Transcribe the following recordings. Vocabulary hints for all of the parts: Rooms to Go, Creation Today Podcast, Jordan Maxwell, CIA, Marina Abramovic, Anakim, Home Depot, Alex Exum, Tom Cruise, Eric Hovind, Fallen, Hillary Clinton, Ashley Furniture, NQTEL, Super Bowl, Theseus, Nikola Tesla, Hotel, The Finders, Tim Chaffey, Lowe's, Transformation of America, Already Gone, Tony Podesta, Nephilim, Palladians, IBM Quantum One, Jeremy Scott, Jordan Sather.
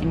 in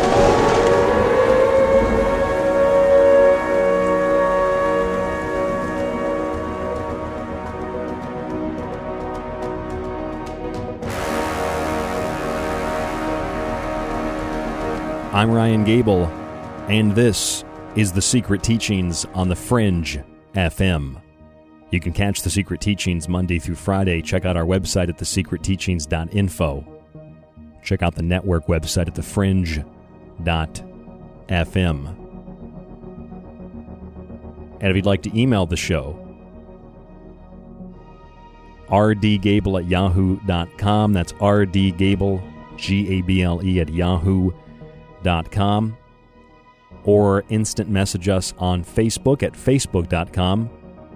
I'm Ryan Gable, and this is The Secret Teachings on The Fringe FM. You can catch The Secret Teachings Monday through Friday. Check out our website at thesecretteachings.info. Check out the network website at thefringe.fm. And if you'd like to email the show, rdgable@yahoo.com. That's rdgable, G-A-B-L-E, at yahoo.com, or instant message us on Facebook at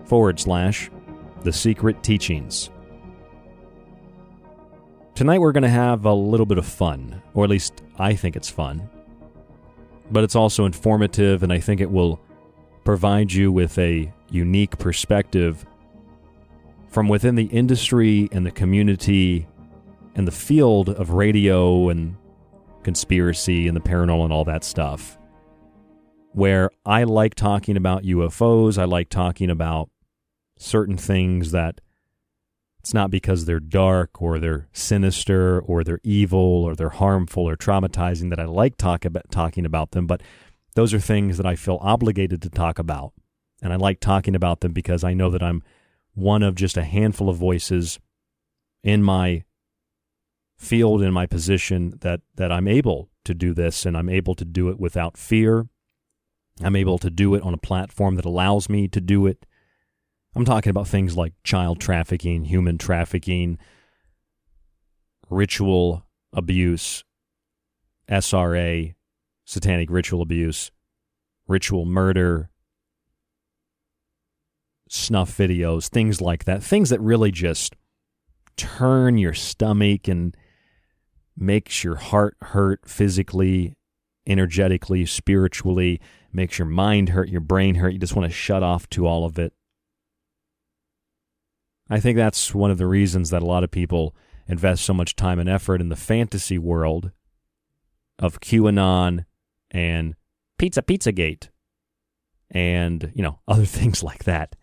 facebook.com/The Secret Teachings. Tonight we're going to have a little bit of fun, or at least I think it's fun, but it's also informative, and I think it will provide you with a unique perspective from within the industry and the community and the field of radio and conspiracy and the paranormal and all that stuff. where I like talking about UFOs. I like talking about certain things that it's not because they're dark or they're sinister or they're evil or they're harmful or traumatizing that I like talking about them, but those are things that I feel obligated to talk about. And I like talking about them because I know that I'm one of just a handful of voices in my field, in my position, that I'm able to do this, and I'm able to do it without fear. I'm able to do it on a platform that allows me to do it. I'm talking about things like child trafficking, human trafficking, ritual abuse, SRA, satanic ritual abuse, ritual murder, snuff videos, things like that. Things that really just turn your stomach and makes your heart hurt physically, energetically, spiritually, makes your mind hurt, your brain hurt. You just want to shut off to all of it. I think that's one of the reasons that a lot of people invest so much time and effort in the fantasy world of QAnon and Pizza Gate and, other things like that.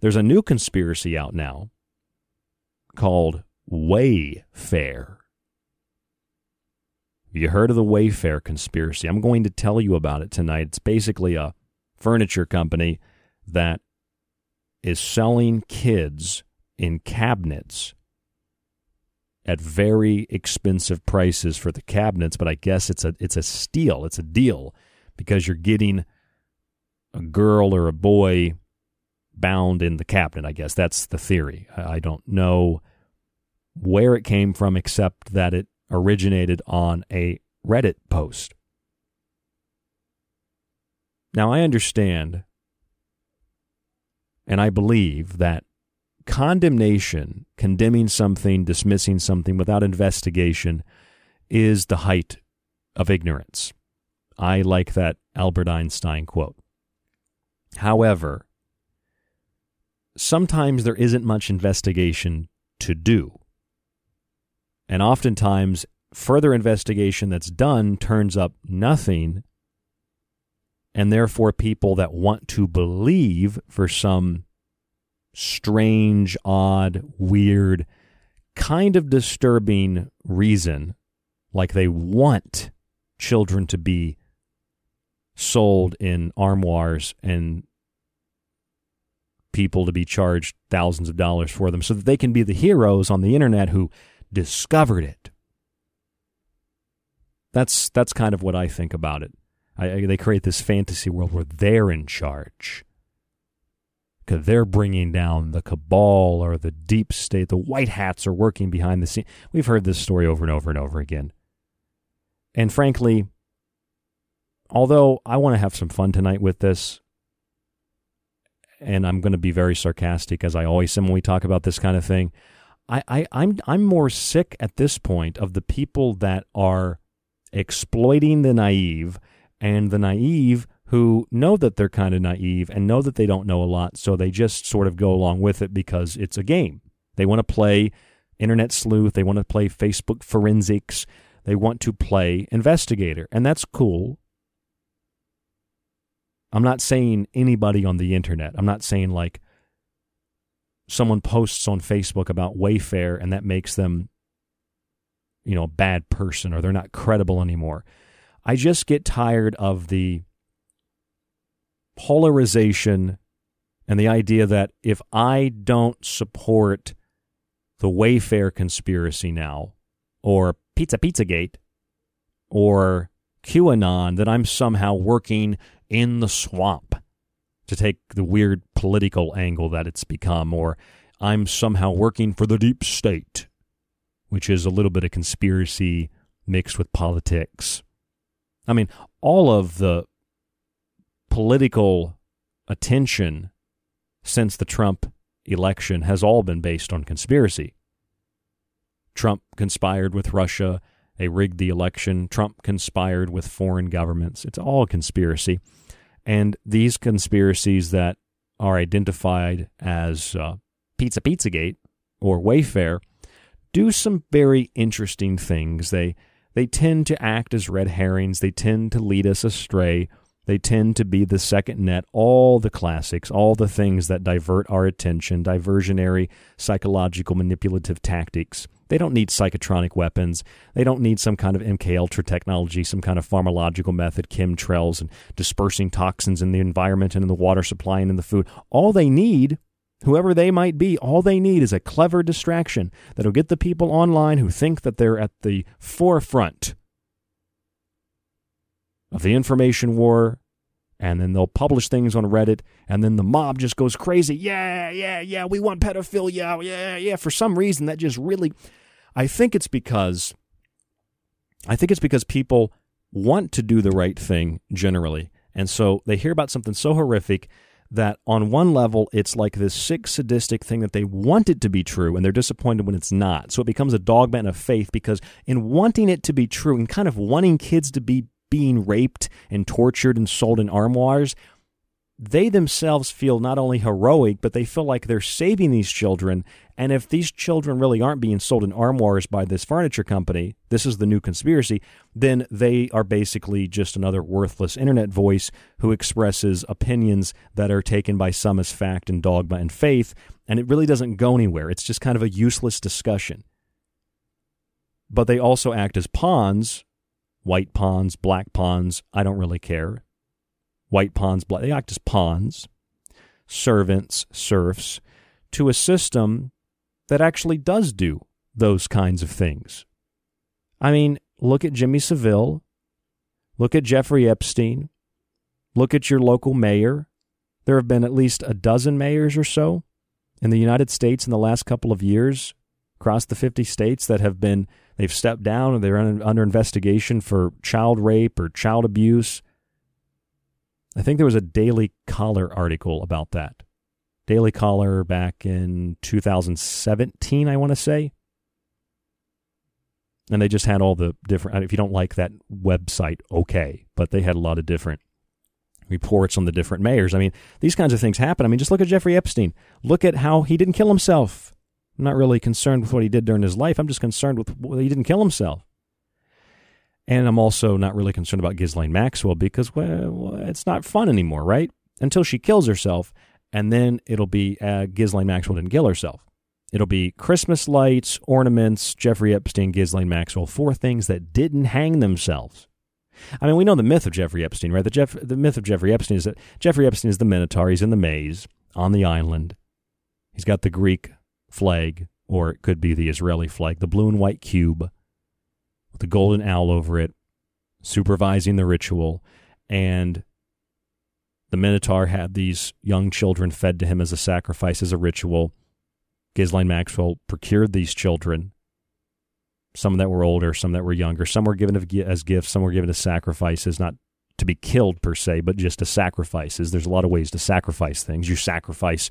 There's a new conspiracy out now called Wayfair. You heard of the Wayfair conspiracy? I'm going to tell you about it tonight. It's basically a furniture company that is selling kids in cabinets at very expensive prices for the cabinets, but I guess it's a deal because you're getting a girl or a boy bound in the cabinet, I guess. That's the theory. I don't know where it came from except that it originated on a Reddit post. Now, I understand and I believe that condemnation, condemning something, dismissing something without investigation, is the height of ignorance. I like that Albert Einstein quote. However, sometimes there isn't much investigation to do. And oftentimes, further investigation that's done turns up nothing, and therefore people that want to believe for some strange, odd, weird, kind of disturbing reason, like they want children to be sold in armoires and people to be charged thousands of dollars for them so that they can be the heroes on the internet who discovered it. That's kind of what I think about it. They create this fantasy world where they're in charge because they're bringing down the cabal or the deep state. The white hats are working behind the scenes. We've heard this story over and over and over again. And frankly, although I want to have some fun tonight with this, and I'm going to be very sarcastic as I always am when we talk about this kind of thing, I'm more sick at this point of the people that are exploiting the naive, and the naive who know that they're kind of naive and know that they don't know a lot, so they just sort of go along with it because it's a game. They want to play internet sleuth. They want to play Facebook forensics. They want to play investigator, and that's cool. I'm not saying anybody on the internet. I'm not saying like someone posts on Facebook about Wayfair and that makes them, a bad person or they're not credible anymore. I just get tired of the polarization and the idea that if I don't support the Wayfair conspiracy now or Pizza Gate or QAnon, that I'm somehow working in the swamp, to take the weird political angle that it's become, or I'm somehow working for the deep state, which is a little bit of conspiracy mixed with politics. I mean, all of the political attention since the Trump election has all been based on conspiracy. Trump conspired with Russia. They rigged the election. Trump conspired with foreign governments. It's all conspiracy. And these conspiracies that are identified as Pizza Gate or Wayfair do some very interesting things. They tend to act as red herrings. They tend to lead us astray. They tend to be the second net, all the classics, all the things that divert our attention, diversionary, psychological, manipulative tactics. They don't need psychotronic weapons. They don't need some kind of MKUltra technology, some kind of pharmacological method, chemtrails, and dispersing toxins in the environment and in the water supply and in the food. All they need, whoever they might be, all they need is a clever distraction that'll get the people online who think that they're at the forefront of the information war, and then they'll publish things on Reddit, and then the mob just goes crazy. Yeah, we want pedophilia. Yeah. For some reason, that just really, I think it's because people want to do the right thing generally. And so they hear about something so horrific that on one level, it's like this sick, sadistic thing that they want it to be true, and they're disappointed when it's not. So it becomes a dogma and a faith, because in wanting it to be true and kind of wanting kids to be being raped and tortured and sold in armoires, they themselves feel not only heroic, but they feel like they're saving these children. And if these children really aren't being sold in armoires by this furniture company, this is the new conspiracy, then they are basically just another worthless internet voice who expresses opinions that are taken by some as fact and dogma and faith. And it really doesn't go anywhere. It's just kind of a useless discussion. But they also act as pawns. White pawns, black pawns, I don't really care. White pawns, black, they act as pawns, servants, serfs, to a system that actually does do those kinds of things. I mean, look at Jimmy Savile, look at Jeffrey Epstein, look at your local mayor. There have been at least a dozen mayors or so in the United States in the last couple of years, across the 50 states that have been, they've stepped down or they're under investigation for child rape or child abuse. I think there was a Daily Caller article about that. Daily Caller back in 2017, I want to say. And they just had all the different, if you don't like that website, okay. But they had a lot of different reports on the different mayors. I mean, these kinds of things happen. I mean, just look at Jeffrey Epstein. Look at how he didn't kill himself. I'm not really concerned with what he did during his life. I'm just concerned with well, he didn't kill himself. And I'm also not really concerned about Ghislaine Maxwell because, well, it's not fun anymore, right? Until she kills herself, and then it'll be Ghislaine Maxwell didn't kill herself. It'll be Christmas lights, ornaments, Jeffrey Epstein, Ghislaine Maxwell, four things that didn't hang themselves. I mean, we know the myth of Jeffrey Epstein, right? The myth of Jeffrey Epstein is that Jeffrey Epstein is the Minotaur. He's in the maze on the island. He's got the Greek flag, or it could be the Israeli flag, the blue and white cube with the golden owl over it, supervising the ritual. And the Minotaur had these young children fed to him as a sacrifice, as a ritual. Ghislaine Maxwell procured these children, some that were older, some that were younger. Some were given as gifts, some were given as sacrifices, not to be killed per se, but just as sacrifices. There's a lot of ways to sacrifice things. You sacrifice,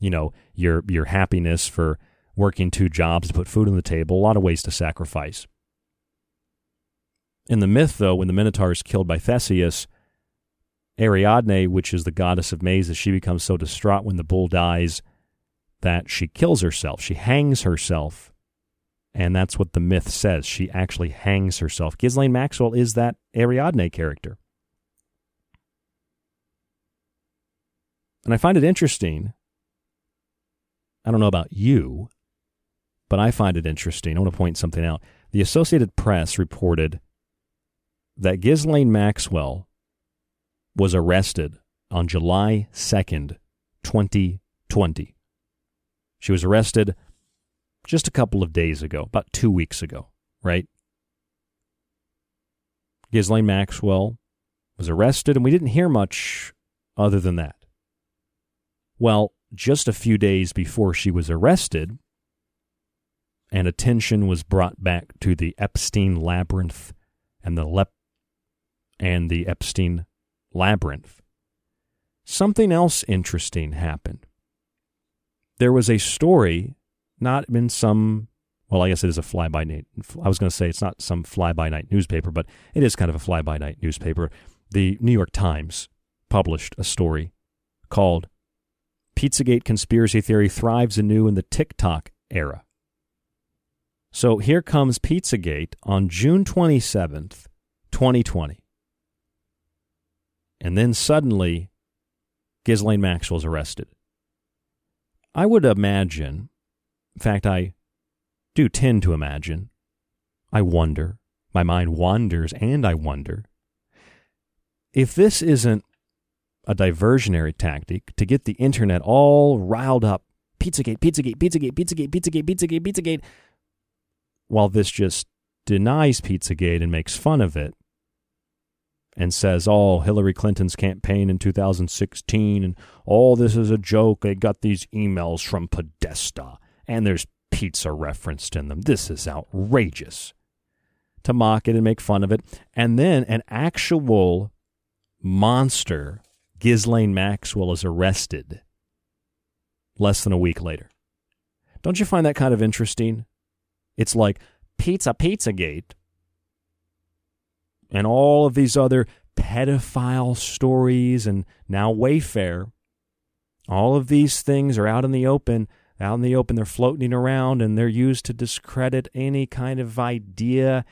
you know, your happiness for working two jobs to put food on the table, a lot of ways to sacrifice. In the myth, though, when the Minotaur is killed by Theseus, Ariadne, which is the goddess of mazes, she becomes so distraught when the bull dies that she kills herself. She hangs herself, and that's what the myth says. She actually hangs herself. Ghislaine Maxwell is that Ariadne character. And I find it interesting. I don't know about you, but I find it interesting. I want to point something out. The Associated Press reported that Ghislaine Maxwell was arrested on July 2nd, 2020. She was arrested just a couple of days ago, about 2 weeks ago, right? Ghislaine Maxwell was arrested, and we didn't hear much other than that. Well, just a few days before she was arrested, and attention was brought back to the Epstein Labyrinth and the Epstein Labyrinth. Something else interesting happened. There was a story, not in some, well, I guess it is a fly-by-night. I was going to say it's not some fly-by-night newspaper, but it is kind of a fly-by-night newspaper. The New York Times published a story called Pizzagate Conspiracy Theory Thrives Anew in the TikTok Era. So here comes Pizzagate on June 27th, 2020. And then suddenly, Ghislaine Maxwell is arrested. I would imagine, in fact, I do tend to imagine, I wonder, my mind wanders and I wonder, if this isn't a diversionary tactic to get the internet all riled up, Pizzagate, Pizzagate, Pizzagate, Pizzagate, Pizzagate, Pizzagate, Pizzagate, while this just denies Pizzagate and makes fun of it and says, oh, Hillary Clinton's campaign in 2016 and all this is a joke. I got these emails from Podesta and there's pizza referenced in them. This is outrageous. To mock it and make fun of it. And then an actual monster, Ghislaine Maxwell, is arrested less than a week later. Don't you find that kind of interesting? It's like Pizzagate and all of these other pedophile stories and now Wayfair. All of these things are out in the open. Out in the open, they're floating around and they're used to discredit any kind of idea,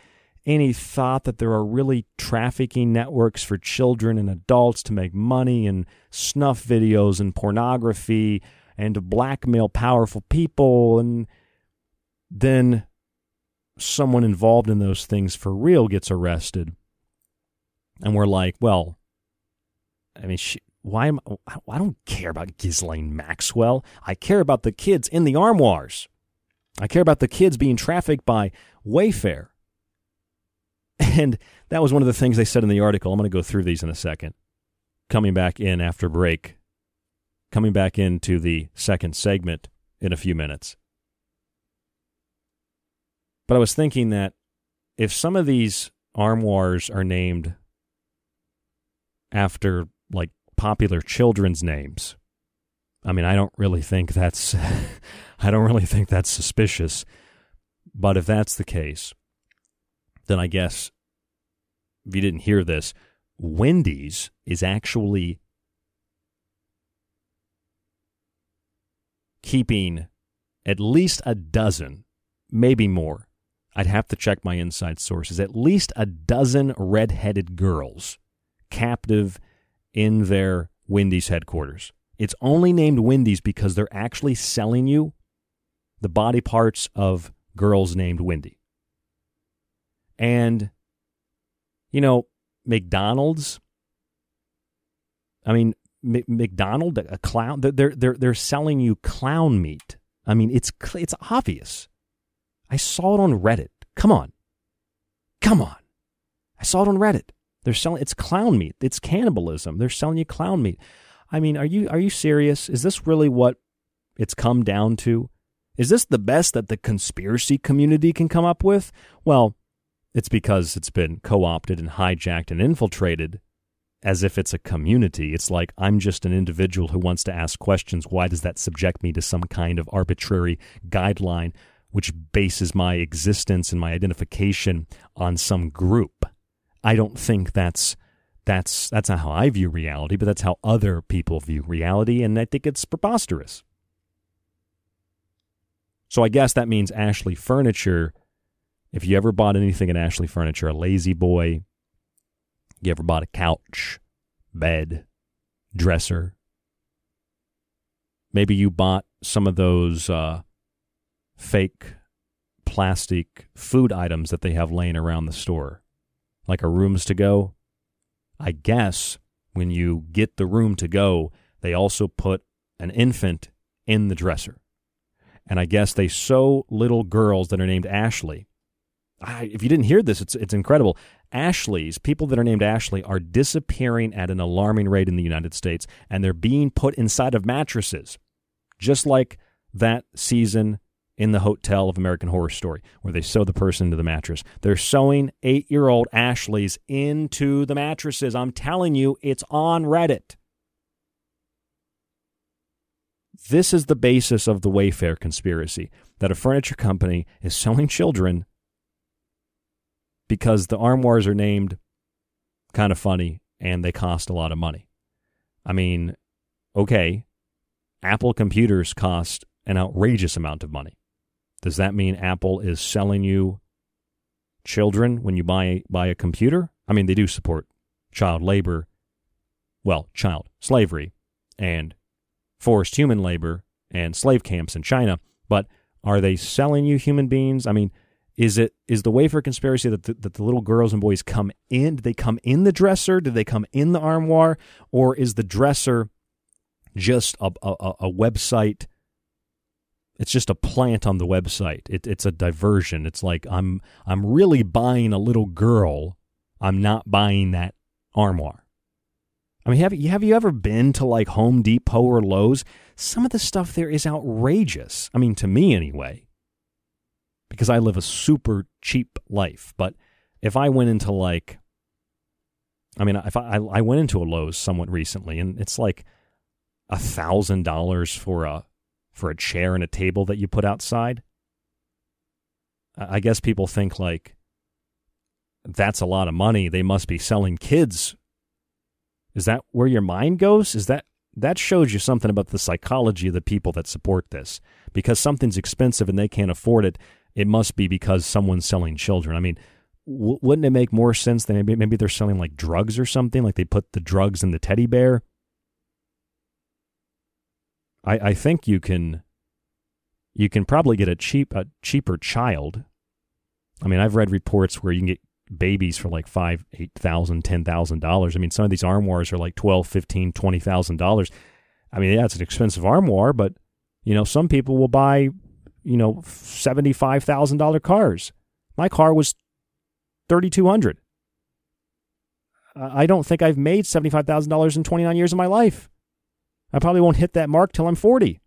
any thought that there are really trafficking networks for children and adults to make money and snuff videos and pornography and to blackmail powerful people. And then someone involved in those things for real gets arrested. And we're like, well, I mean, I don't care about Ghislaine Maxwell. I care about the kids in the armoires. I care about the kids being trafficked by Wayfair. And that was one of the things they said in the article. I'm going to go through these in a second. Coming back in after break. Coming back into the second segment in a few minutes. But I was thinking that if some of these armoires are named after, like, popular children's names, I mean, I don't really think that's suspicious. But if that's the case, then I guess, if you didn't hear this, Wendy's is actually keeping at least a dozen, maybe more, I'd have to check my inside sources, at least a dozen redheaded girls captive in their Wendy's headquarters. It's only named Wendy's because they're actually selling you the body parts of girls named Wendy. And, you know, McDonald's, I mean, McDonald's, a clown, they're selling you clown meat. I mean, it's obvious. I saw it on Reddit. Come on. I saw it on Reddit. They're selling, it's clown meat. It's cannibalism. They're selling you clown meat. I mean, are you serious? Is this really what it's come down to? Is this the best that the conspiracy community can come up with? Well, it's because it's been co-opted and hijacked and infiltrated as if it's a community. It's like, I'm just an individual who wants to ask questions. Why does that subject me to some kind of arbitrary guideline which bases my existence and my identification on some group? I don't think that's not how I view reality, but that's how other people view reality, and I think it's preposterous. So I guess that means Ashley Furniture, if you ever bought anything at Ashley Furniture, a Lazy Boy, you ever bought a couch, bed, dresser, maybe you bought some of those fake plastic food items that they have laying around the store, like a rooms to go. I guess when you get the room to go, they also put an infant in the dresser. And I guess they sew little girls that are named Ashley. If you didn't hear this, it's incredible. Ashleys, people that are named Ashley, are disappearing at an alarming rate in the United States, and they're being put inside of mattresses, just like that season in the hotel of American Horror Story, where they sew the person into the mattress. They're sewing 8-year-old Ashleys into the mattresses. I'm telling you, it's on Reddit. This is the basis of the Wayfair conspiracy, that a furniture company is selling children because the armoires are named kind of funny and they cost a lot of money. I mean, okay, Apple computers cost an outrageous amount of money. Does that mean Apple is selling you children when you buy a computer? I mean, they do support child labor well, child slavery and forced human labor and slave camps in China, but are they selling you human beings? I mean, is the Wayfair conspiracy that the little girls and boys come in? Do they come in the dresser? Do they come in the armoire? Or is the dresser just a website? It's just a plant on the website. It's a diversion. It's like I'm really buying a little girl. I'm not buying that armoire. I mean, have you ever been to like Home Depot or Lowe's? Some of the stuff there is outrageous. I mean, to me anyway, because I live a super cheap life. But if I went into like, I mean, if I went into a Lowe's somewhat recently, and it's like $1,000 for a chair and a table that you put outside. I guess people think like that's a lot of money. They must be selling kids. Is that where your mind goes? Is that shows you something about the psychology of the people that support this? Because something's expensive and they can't afford it, it must be because someone's selling children. I mean, wouldn't it make more sense that maybe they're selling like drugs or something? Like they put the drugs in the teddy bear. I think you can probably get a cheaper child. I mean, I've read reports where you can get babies for like $5,000, $8,000, $10,000. I mean, some of these armoires are like $12,000, $15,000, $20,000. I mean, yeah, it's an expensive armoire, but, you know, some people will buy, you know, $75,000 cars. My car was $3,200. I don't think I've made $75,000 in 29 years of my life. I probably won't hit that mark till I'm 40.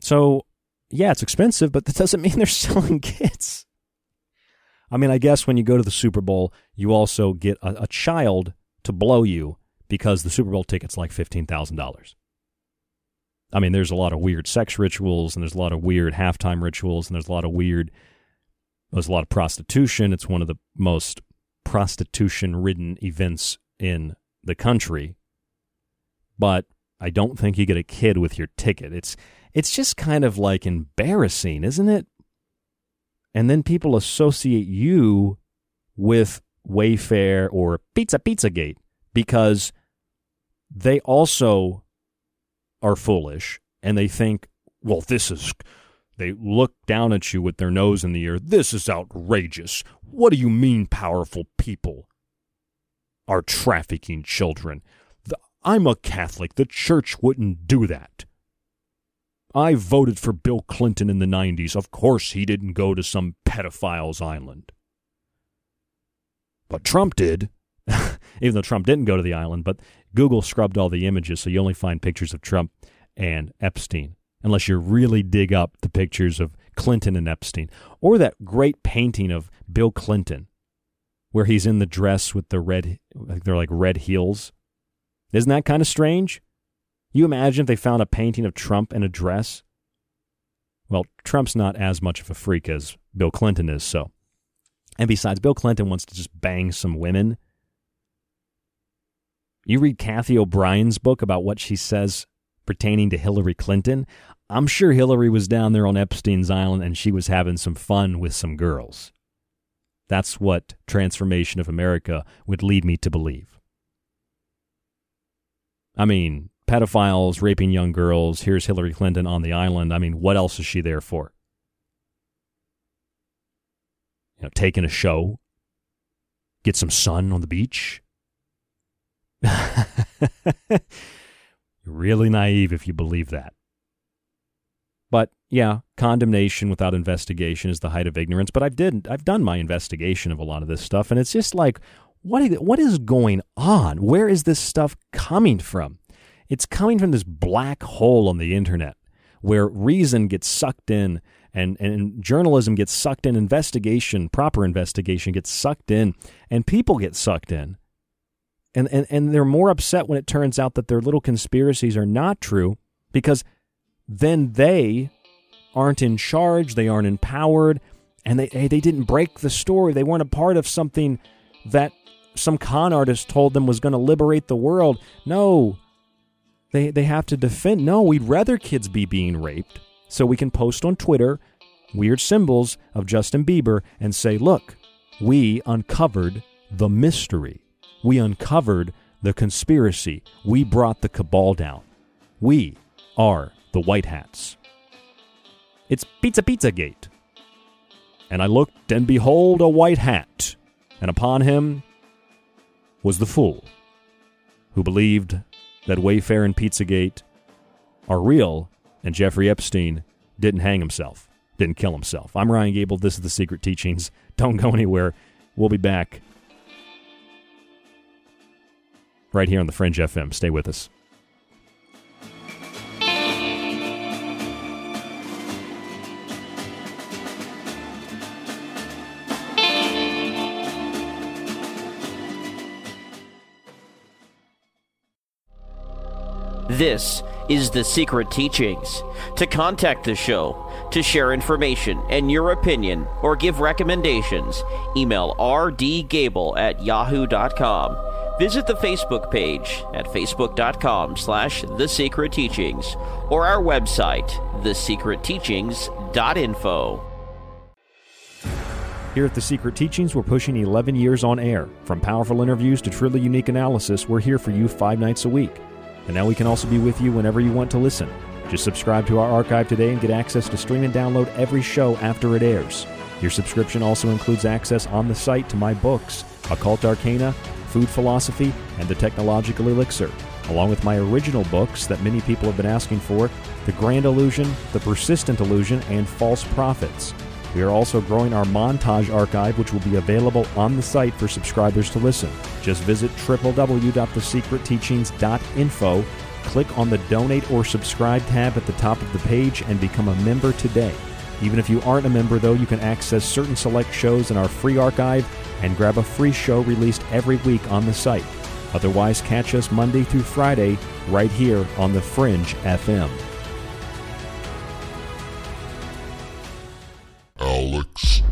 So, yeah, it's expensive, but that doesn't mean they're selling kids. I mean, I guess when you go to the Super Bowl, you also get a child to blow you because the Super Bowl ticket's like $15,000. I mean, there's a lot of weird sex rituals, and there's a lot of weird halftime rituals, and there's a lot of prostitution. It's one of the most prostitution-ridden events in the country, but I don't think you get a kid with your ticket. It's just kind of like embarrassing, isn't it? And then people associate you with Wayfair or Pizza Gate because they also are foolish and they think, well, they look down at you with their nose in the air. This is outrageous. What do you mean powerful people are trafficking children? I'm a Catholic. The church wouldn't do that. I voted for Bill Clinton in the 90s. Of course he didn't go to some pedophile's island. But Trump did. Even though Trump didn't go to the island, but Google scrubbed all the images, so you only find pictures of Trump and Epstein, unless you really dig up the pictures of Clinton and Epstein, or that great painting of Bill Clinton where he's in the dress with the red, they're like red heels. Isn't that kind of strange? You imagine if they found a painting of Trump in a dress? Well, Trump's not as much of a freak as Bill Clinton is, so. And besides, Bill Clinton wants to just bang some women. You read Kathy O'Brien's book about what she says pertaining to Hillary Clinton. I'm sure Hillary was down there on Epstein's Island and she was having some fun with some girls. That's what Transformation of America would lead me to believe. I mean, pedophiles, raping young girls, here's Hillary Clinton on the island. I mean, what else is she there for? You know, taking a show, get some sun on the beach. You're really naive if you believe that. But yeah, condemnation without investigation is the height of ignorance. But I've done my investigation of a lot of this stuff, and it's just like, what is going on? Where is this stuff coming from? It's coming from this black hole on the internet, where reason gets sucked in, and journalism gets sucked in, investigation, proper investigation gets sucked in, and people get sucked in, and they're more upset when it turns out that their little conspiracies are not true, because then they aren't in charge, they aren't empowered, and they didn't break the story. They weren't a part of something that some con artist told them was going to liberate the world. No, they have to defend. No, we'd rather kids be being raped so we can post on Twitter weird symbols of Justin Bieber and say, look, we uncovered the mystery. We uncovered the conspiracy. We brought the cabal down. We are the White Hats. It's Pizza Gate. And I looked, and behold, a white hat, and upon him was the fool who believed that Wayfair and Pizzagate are real, and Jeffrey Epstein didn't hang himself, didn't kill himself. I'm Ryan Gable. This is The Secret Teachings. Don't go anywhere. We'll be back right here on The Fringe FM. Stay with us. This is The Secret Teachings. To contact the show, to share information and your opinion, or give recommendations, email rdgable@yahoo.com. Visit the Facebook page at facebook.com/The Secret Teachings or our website, thesecretteachings.info. Here at The Secret Teachings, we're pushing 11 years on air. From powerful interviews to truly unique analysis, we're here for you 5 nights a week. And now we can also be with you whenever you want to listen. Just subscribe to our archive today and get access to stream and download every show after it airs. Your subscription also includes access on the site to my books, Occult Arcana, Food Philosophy, and The Technological Elixir, along with my original books that many people have been asking for, The Grand Illusion, The Persistent Illusion, and False Prophets. We are also growing our montage archive, which will be available on the site for subscribers to listen. Just visit www.thesecretteachings.info, click on the Donate or Subscribe tab at the top of the page, and become a member today. Even if you aren't a member, though, you can access certain select shows in our free archive and grab a free show released every week on the site. Otherwise, catch us Monday through Friday right here on The Fringe FM. Alex.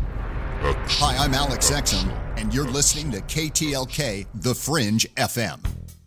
Hi, I'm Alex Exum, and you're listening to KTLK, The Fringe FM.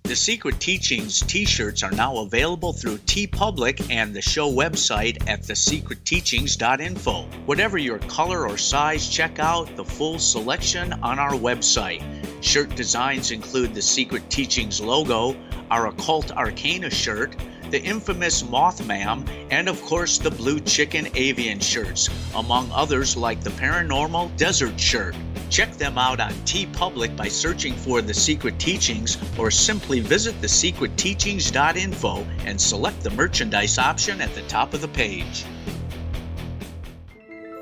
The Secret Teachings t-shirts are now available through TeePublic and the show website at thesecretteachings.info. Whatever your color or size, check out the full selection on our website. Shirt designs include the Secret Teachings logo, our Occult Arcana shirt, the infamous Mothman, and of course the Blue Chicken Avian shirts, among others like the Paranormal Desert shirt. Check them out on TeePublic by searching for The Secret Teachings, or simply visit thesecretteachings.info and select the merchandise option at the top of the page.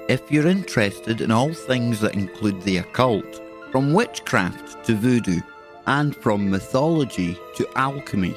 If you're interested in all things that include the occult, from witchcraft to voodoo, and from mythology to alchemy,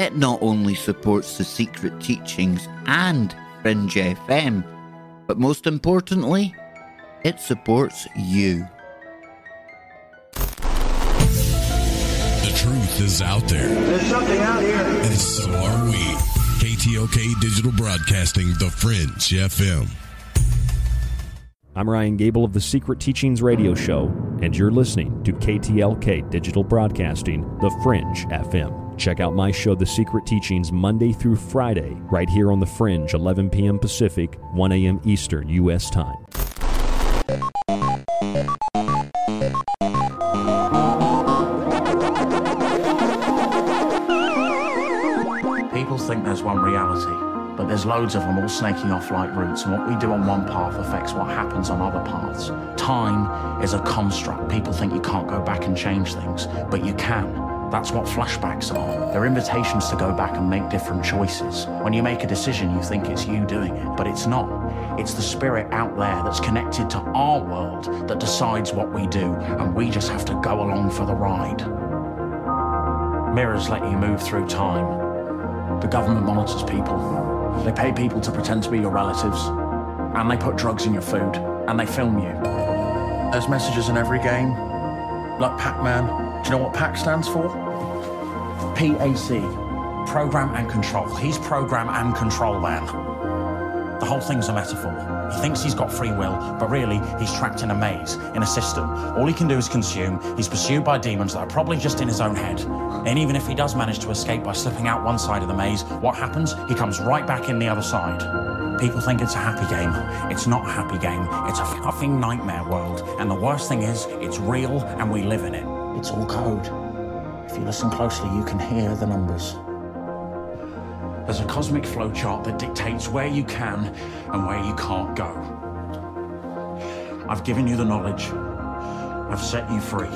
It not only supports The Secret Teachings and Fringe FM, but most importantly, it supports you. The truth is out there. There's something out here. And so are we. KTLK Digital Broadcasting, The Fringe FM. I'm Ryan Gable of The Secret Teachings Radio Show, and you're listening to KTLK Digital Broadcasting, The Fringe FM. Check out my show, The Secret Teachings, Monday through Friday, right here on The Fringe, 11 p.m. Pacific, 1 a.m. Eastern, U.S. time. People think there's one reality, but there's loads of them all snaking off like roots, and what we do on one path affects what happens on other paths. Time is a construct. People think you can't go back and change things, but you can. That's what flashbacks are. They're invitations to go back and make different choices. When you make a decision, you think it's you doing it, but it's not. It's the spirit out there that's connected to our world that decides what we do, and we just have to go along for the ride. Mirrors let you move through time. The government monitors people. They pay people to pretend to be your relatives, and they put drugs in your food, and they film you. There's messages in every game, like Pac-Man. Do you know what PAC stands for? PAC, Program and Control. He's Program and Control Man. The whole thing's a metaphor. He thinks he's got free will, but really, he's trapped in a maze, in a system. All he can do is consume. He's pursued by demons that are probably just in his own head. And even if he does manage to escape by slipping out one side of the maze, what happens? He comes right back in the other side. People think it's a happy game. It's not a happy game. It's a fucking nightmare world. And the worst thing is, it's real and we live in it. It's all code. If you listen closely, you can hear the numbers. There's a cosmic flowchart that dictates where you can and where you can't go. I've given you the knowledge. I've set you free.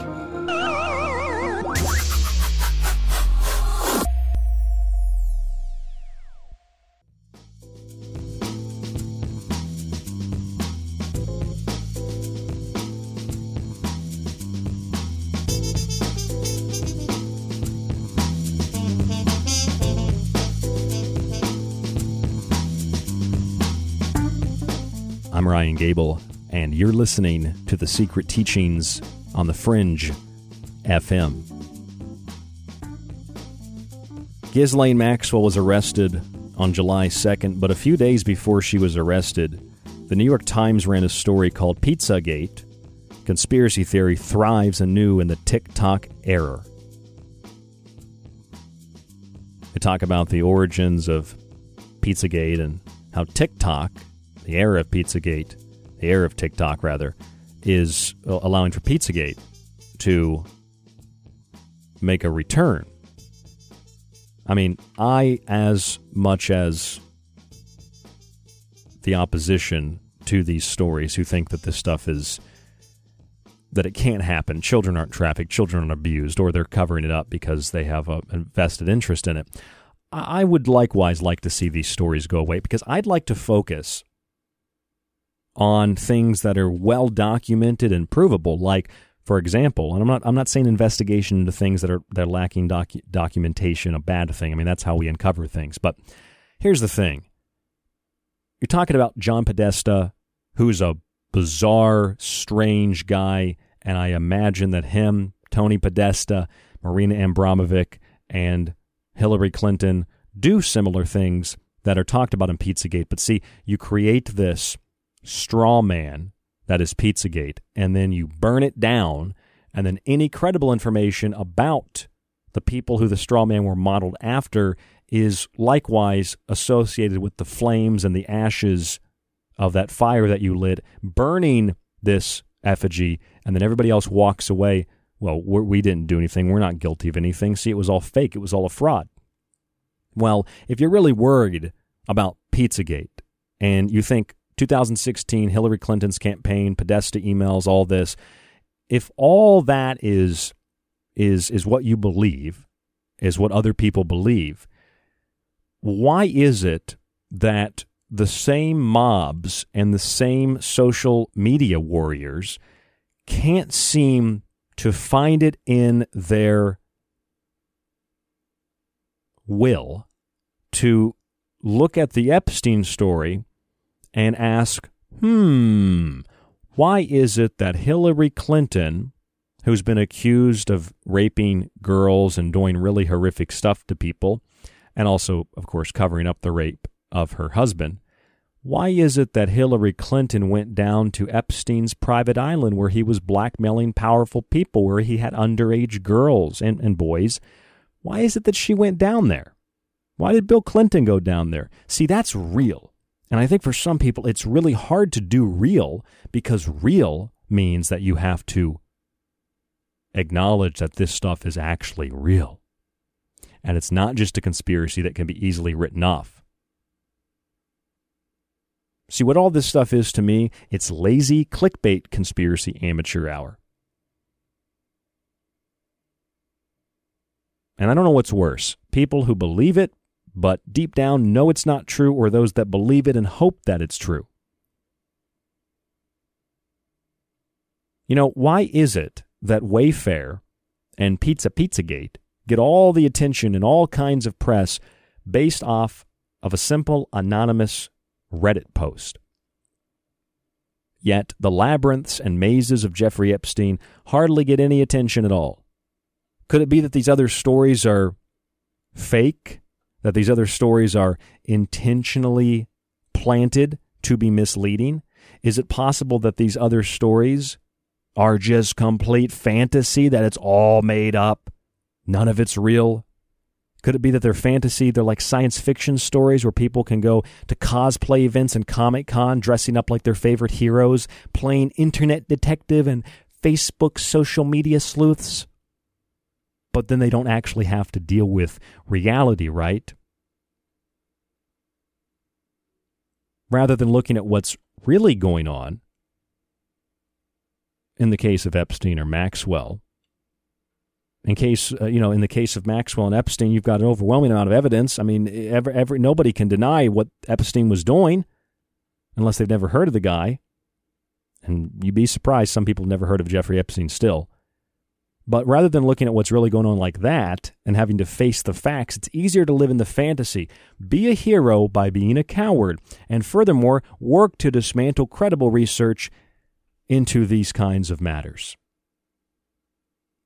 I'm Ryan Gable, and you're listening to The Secret Teachings on The Fringe FM. Ghislaine Maxwell was arrested on July 2nd, but a few days before she was arrested, the New York Times ran a story called Pizza Gate, Conspiracy Theory Thrives Anew in the TikTok Era. They talk about the origins of Pizzagate and how TikTok, the era of Pizzagate, the era of TikTok, rather, is allowing for Pizzagate to make a return. I mean, I, as much as the opposition to these stories who think that this stuff is, that it can't happen, children aren't trafficked, children aren't abused, or they're covering it up because they have a vested interest in it, I would likewise like to see these stories go away, because I'd like to focus on things that are well documented and provable, like, for example, and I'm not saying investigation into things that are lacking documentation a bad thing. I mean, that's how we uncover things. But here's the thing: you're talking about John Podesta, who's a bizarre, strange guy, and I imagine that him, Tony Podesta, Marina Abramovic, and Hillary Clinton do similar things that are talked about in Pizzagate. But see, you create this straw man that is Pizzagate, and then you burn it down, and then any credible information about the people who the straw man were modeled after is likewise associated with the flames and the ashes of that fire that you lit, burning this effigy, and then everybody else walks away. Well, we didn't do anything. We're not guilty of anything. See, it was all fake. It was all a fraud. Well, if you're really worried about Pizzagate and you think 2016, Hillary Clinton's campaign, Podesta emails, all this. If all that is what you believe, is what other people believe, why is it that the same mobs and the same social media warriors can't seem to find it in their will to look at the Epstein story and ask, why is it that Hillary Clinton, who's been accused of raping girls and doing really horrific stuff to people, and also, of course, covering up the rape of her husband, why is it that Hillary Clinton went down to Epstein's private island where he was blackmailing powerful people, where he had underage girls and boys? Why is it that she went down there? Why did Bill Clinton go down there? See, that's real. And I think for some people, it's really hard to do real, because real means that you have to acknowledge that this stuff is actually real. And it's not just a conspiracy that can be easily written off. See, what all this stuff is to me, it's lazy clickbait conspiracy amateur hour. And I don't know what's worse, people who believe it, but deep down know it's not true, or those that believe it and hope that it's true. You know, why is it that Wayfair and Pizzagate get all the attention and all kinds of press based off of a simple anonymous Reddit post? Yet the labyrinths and mazes of Jeffrey Epstein hardly get any attention at all. Could it be that these other stories are fake? That these other stories are intentionally planted to be misleading? Is it possible that these other stories are just complete fantasy, that it's all made up, none of it's real? Could it be that they're fantasy? They're like science fiction stories where people can go to cosplay events and Comic-Con dressing up like their favorite heroes, playing internet detective and Facebook social media sleuths. But then they don't actually have to deal with reality, right? Rather than looking at what's really going on, in the case of Epstein or Maxwell. In the case of Maxwell and Epstein, you've got an overwhelming amount of evidence. I mean, nobody can deny what Epstein was doing unless they've never heard of the guy. And you'd be surprised, some people have never heard of Jeffrey Epstein still. But rather than looking at what's really going on like that and having to face the facts, it's easier to live in the fantasy. Be a hero by being a coward. And furthermore, work to dismantle credible research into these kinds of matters.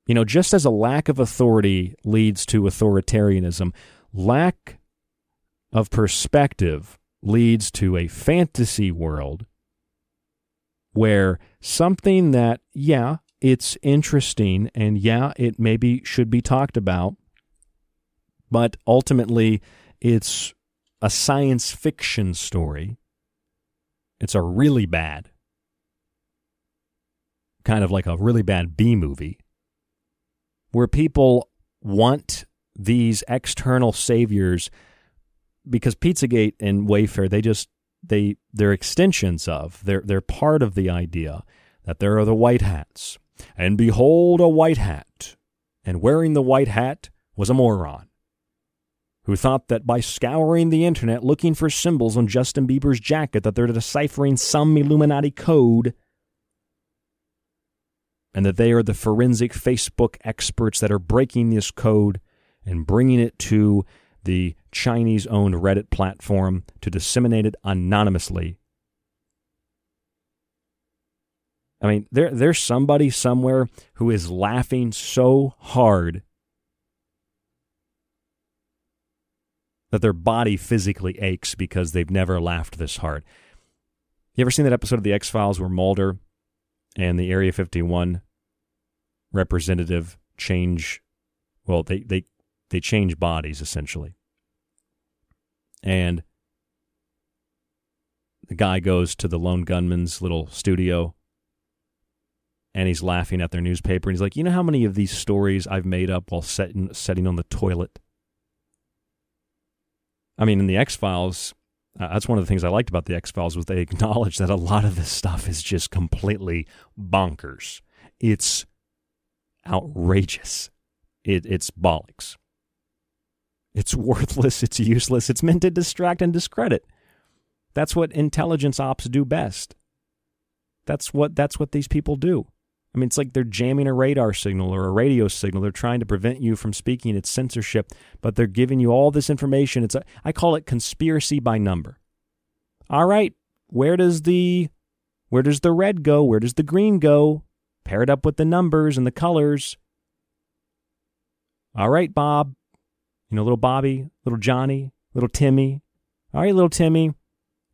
You know, just as a lack of authority leads to authoritarianism, lack of perspective leads to a fantasy world where something that, yeah, it's interesting and yeah, it maybe should be talked about, but ultimately it's a science fiction story. It's a really bad, kind of like a really bad B movie, where people want these external saviors because Pizzagate and Wayfair, they're extensions of, they're part of the idea that there are the white hats. And behold, a white hat. And wearing the white hat was a moron who thought that by scouring the internet looking for symbols on Justin Bieber's jacket that they're deciphering some Illuminati code, and that they are the forensic Facebook experts that are breaking this code and bringing it to the Chinese-owned Reddit platform to disseminate it anonymously. I mean, there's somebody somewhere who is laughing so hard that their body physically aches because they've never laughed this hard. You ever seen that episode of The X-Files where Mulder and the Area 51 representative change, well, they change bodies, essentially. And the guy goes to the lone gunman's little studio, and he's laughing at their newspaper, and he's like, you know how many of these stories I've made up while sitting on the toilet? I mean, in The X-Files, that's one of the things I liked about The X-Files was they acknowledge that a lot of this stuff is just completely bonkers. It's outrageous. It's bollocks. It's worthless. It's useless. It's meant to distract and discredit. That's what intelligence ops do best. That's what these people do. I mean, it's like they're jamming a radar signal or a radio signal. They're trying to prevent you from speaking. It's censorship, but they're giving you all this information. I call it conspiracy by number. All right, where does the red go? Where does the green go? Pair it up with the numbers and the colors. All right, Bob. You know, little Bobby, little Johnny, little Timmy. All right, little Timmy.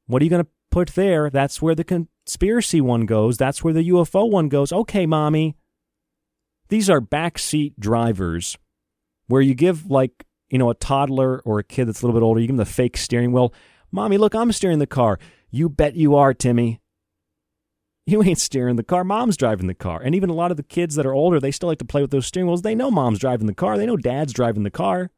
What are you going to put there? That's where the conspiracy one goes. That's where the UFO one goes. Okay, mommy. These are backseat drivers where you give, like, you know, a toddler or a kid that's a little bit older, you give them the fake steering wheel. Mommy, look, I'm steering the car. You bet you are, Timmy. You ain't steering the car. Mom's driving the car. And even a lot of the kids that are older, they still like to play with those steering wheels. They know mom's driving the car. They know dad's driving the car.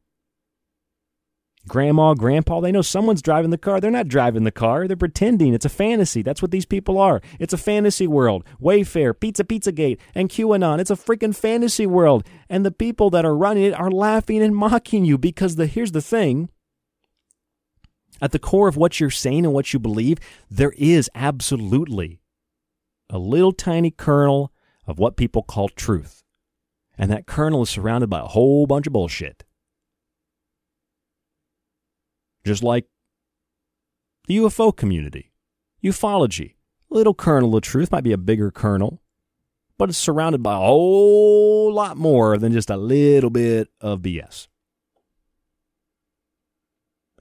grandma, grandpa, they know someone's driving the car. They're not driving the car. They're pretending. It's a fantasy. That's what these people are. It's a fantasy world. Wayfair, Pizza Gate, and QAnon. It's a freaking fantasy world. And the people that are running it are laughing and mocking you because here's the thing. At the core of what you're saying and what you believe, there is absolutely a little tiny kernel of what people call truth. And that kernel is surrounded by a whole bunch of bullshit. Just like the UFO community, ufology, little kernel of truth, might be a bigger kernel, but it's surrounded by a whole lot more than just a little bit of BS.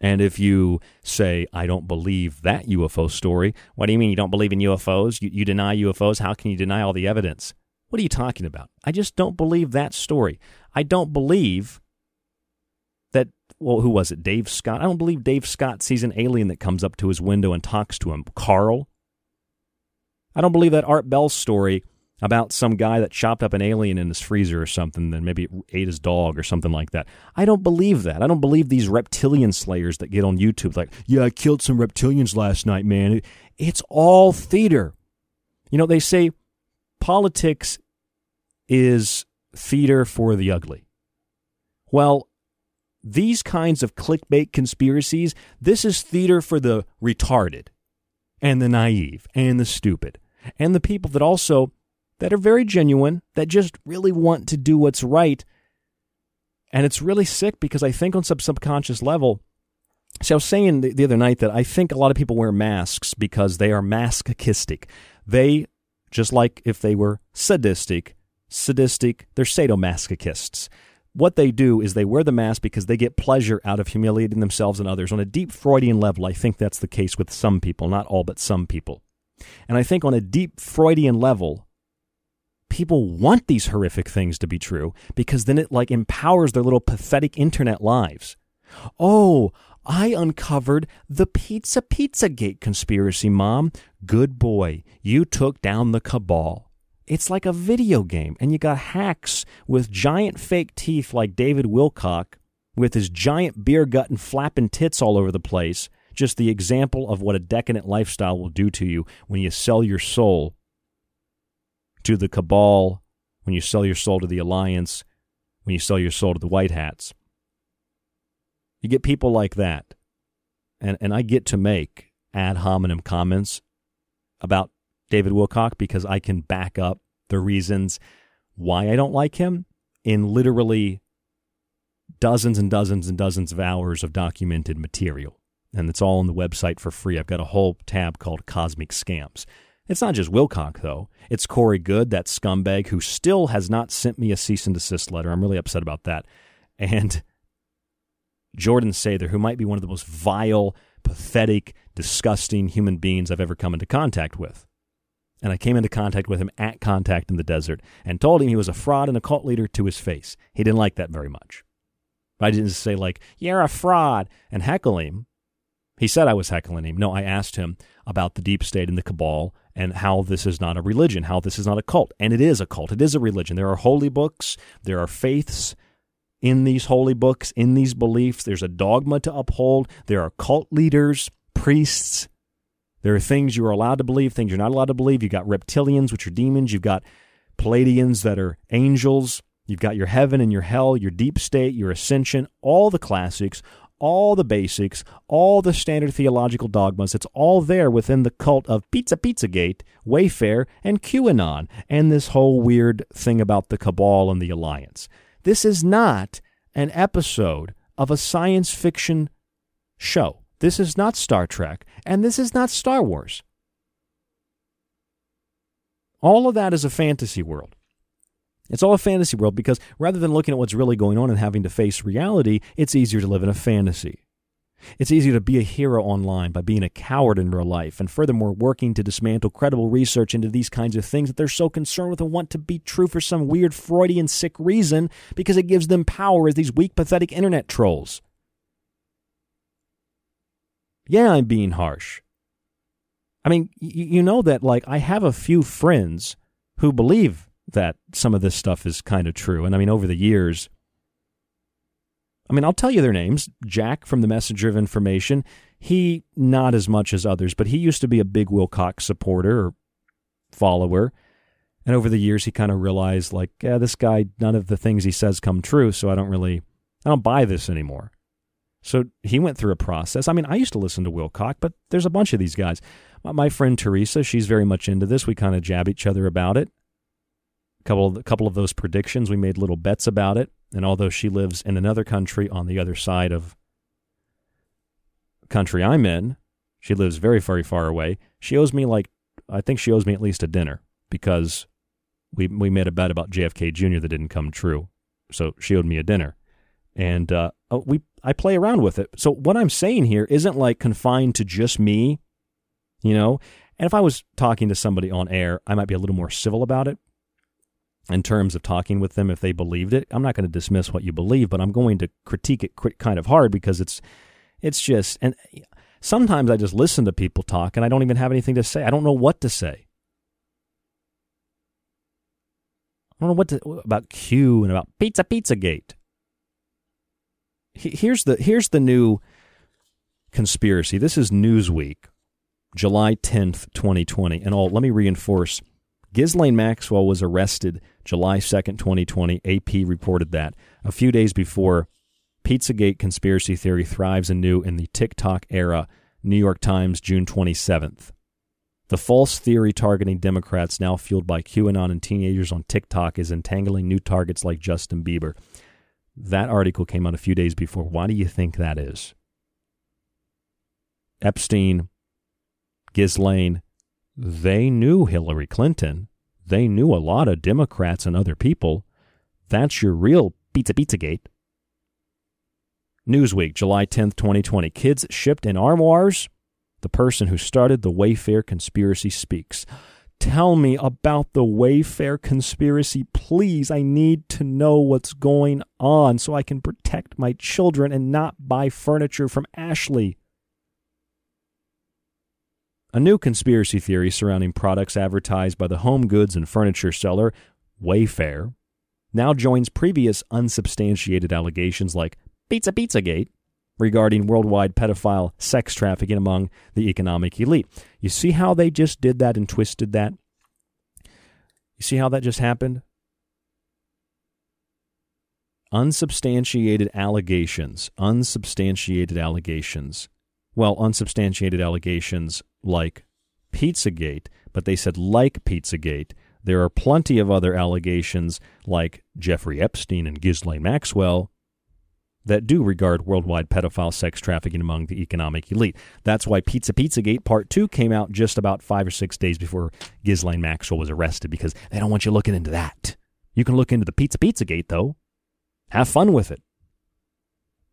And if you say, I don't believe that UFO story, what do you mean you don't believe in UFOs? You deny UFOs? How can you deny all the evidence? What are you talking about? I just don't believe that story. I don't believe that, well, who was it? Dave Scott? I don't believe Dave Scott sees an alien that comes up to his window and talks to him. Carl? I don't believe that Art Bell story about some guy that chopped up an alien in his freezer or something, then maybe it ate his dog or something like that. I don't believe that. I don't believe these reptilian slayers that get on YouTube like, yeah, I killed some reptilians last night, man. It's all theater. You know, they say politics is theater for the ugly. Well, these kinds of clickbait conspiracies, this is theater for the retarded and the naive and the stupid and the people that also that are very genuine, that just really want to do what's right. And it's really sick because I think on some subconscious level, so I was saying the other night that I think a lot of people wear masks because they are masochistic. They, just like if they were sadistic, they're sadomasochists. What they do is they wear the mask because they get pleasure out of humiliating themselves and others. On a deep Freudian level, I think that's the case with some people, not all, but some people. And I think on a deep Freudian level, people want these horrific things to be true because then it like empowers their little pathetic internet lives. Oh, I uncovered the Pizza Gate conspiracy, Mom. Good boy. You took down the cabal. It's like a video game, and you got hacks with giant fake teeth like David Wilcock with his giant beer gut and flapping tits all over the place. Just the example of what a decadent lifestyle will do to you when you sell your soul to the cabal, when you sell your soul to the alliance, when you sell your soul to the white hats. You get people like that, and I get to make ad hominem comments about David Wilcock because I can back up the reasons why I don't like him in literally dozens and dozens and dozens of hours of documented material. And it's all on the website for free. I've got a whole tab called Cosmic Scams. It's not just Wilcock, though. It's Corey Good, that scumbag, who still has not sent me a cease and desist letter. I'm really upset about that. And Jordan Sather, who might be one of the most vile, pathetic, disgusting human beings I've ever come into contact with. And I came into contact with him at Contact in the Desert and told him he was a fraud and a cult leader to his face. He didn't like that very much. I didn't say, like, you're a fraud, and heckle him. He said I was heckling him. No, I asked him about the deep state and the cabal and how this is not a religion, how this is not a cult. And it is a cult. It is a religion. There are holy books. There are faiths in these holy books, in these beliefs. There's a dogma to uphold. There are cult leaders, priests. There are things you are allowed to believe, things you're not allowed to believe. You've got reptilians, which are demons. You've got Palladians that are angels. You've got your heaven and your hell, your deep state, your ascension, all the classics, all the basics, all the standard theological dogmas. It's all there within the cult of Pizza Gate, Wayfair, and QAnon, and this whole weird thing about the cabal and the alliance. This is not an episode of a science fiction show. This is not Star Trek, and this is not Star Wars. All of that is a fantasy world. It's all a fantasy world because rather than looking at what's really going on and having to face reality, it's easier to live in a fantasy. It's easier to be a hero online by being a coward in real life and furthermore working to dismantle credible research into these kinds of things that they're so concerned with and want to be true for some weird Freudian sick reason because it gives them power as these weak, pathetic internet trolls. Yeah, I'm being harsh. I mean, you know that, like, I have a few friends who believe that some of this stuff is kind of true. And I mean, over the years, I mean, I'll tell you their names. Jack from the Messenger of Information, he, not as much as others, but he used to be a big Wilcock supporter or follower. And over the years, he kind of realized, like, yeah, this guy, none of the things he says come true, so I don't buy this anymore. So he went through a process. I mean, I used to listen to Wilcock, but there's a bunch of these guys. My friend Teresa, she's very much into this. We kind of jab each other about it. A couple of those predictions, we made little bets about it. And although she lives in another country on the other side of country I'm in, she lives very, very far away. She owes me I think she owes me at least a dinner because we made a bet about JFK Jr. that didn't come true. So she owed me a dinner. And I play around with it. So what I'm saying here isn't like confined to just me, you know? And if I was talking to somebody on air, I might be a little more civil about it in terms of talking with them if they believed it. I'm not going to dismiss what you believe, but I'm going to critique it kind of hard because it's just, and sometimes I just listen to people talk and I don't even have anything to say. I don't know what to say. I don't know about Q and about Pizza Gate. Here's the new conspiracy. This is Newsweek, July 10th, 2020. And let me reinforce, Ghislaine Maxwell was arrested July 2nd, 2020. AP reported that. A few days before, Pizzagate conspiracy theory thrives anew in the TikTok era, New York Times, June 27th. The false theory targeting Democrats, now fueled by QAnon and teenagers on TikTok, is entangling new targets like Justin Bieber. That article came out a few days before. Why do you think that is? Epstein, Ghislaine, they knew Hillary Clinton. They knew a lot of Democrats and other people. That's your real Pizzagate. Newsweek, July 10th, 2020. Kids shipped in armoires. The person who started the Wayfair conspiracy speaks. Tell me about the Wayfair conspiracy, please. I need to know what's going on so I can protect my children and not buy furniture from Ashley. A new conspiracy theory surrounding products advertised by the home goods and furniture seller, Wayfair, now joins previous unsubstantiated allegations like Pizzagate regarding worldwide pedophile sex trafficking among the economic elite. You see how they just did that and twisted that? You see how that just happened? Unsubstantiated allegations. Well, unsubstantiated allegations like Pizzagate, but they said like Pizzagate. There are plenty of other allegations like Jeffrey Epstein and Ghislaine Maxwell that do regard worldwide pedophile sex trafficking among the economic elite. That's why Pizzagate Part 2 came out just about 5 or 6 days before Ghislaine Maxwell was arrested, because they don't want you looking into that. You can look into the Pizzagate, though. Have fun with it.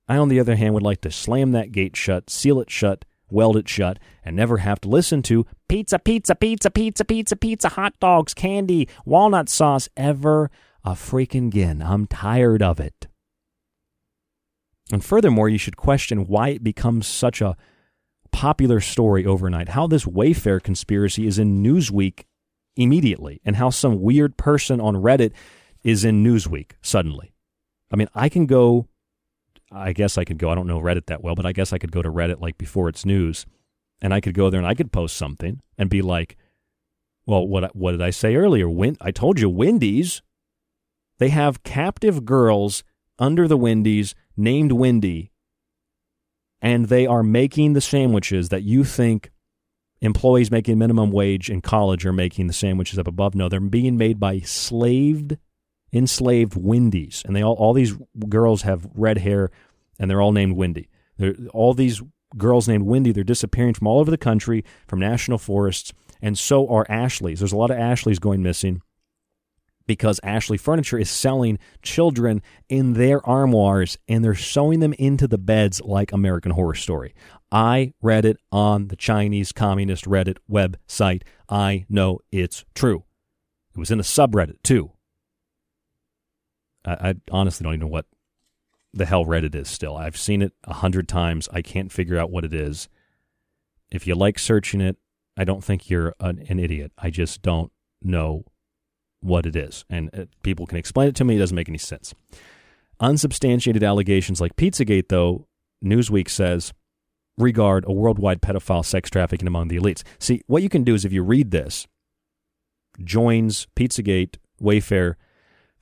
I, on the other hand, would like to slam that gate shut, seal it shut, weld it shut, and never have to listen to pizza, hot dogs, candy, walnut sauce, ever a freaking gin. I'm tired of it. And furthermore, you should question why it becomes such a popular story overnight, how this Wayfair conspiracy is in Newsweek immediately, and how some weird person on Reddit is in Newsweek suddenly. I mean, I don't know Reddit that well, but I guess I could go to Reddit like before it's news, and I could go there and I could post something and be like, well, what did I say earlier? I told you Wendy's, they have captive girls under the Wendy's named Wendy, and they are making the sandwiches that you think employees making minimum wage in college are making the sandwiches up above. No, they're being made by enslaved Wendy's, and they all these girls have red hair, and they're all named Wendy. All these girls named Wendy, they're disappearing from all over the country, from national forests, and so are Ashleys. There's a lot of Ashleys going missing, because Ashley Furniture is selling children in their armoires, and they're sewing them into the beds like American Horror Story. I read it on the Chinese Communist Reddit website. I know it's true. It was in a subreddit, too. I honestly don't even know what the hell Reddit is still. I've seen it 100 times. I can't figure out what it is. If you like searching it, I don't think you're an idiot. I just don't know what it is, and people can explain it to me. It doesn't make any sense. Unsubstantiated allegations like Pizzagate, though, Newsweek says, regard a worldwide pedophile sex trafficking among the elites. See, what you can do is if you read this, joins Pizzagate, Wayfair.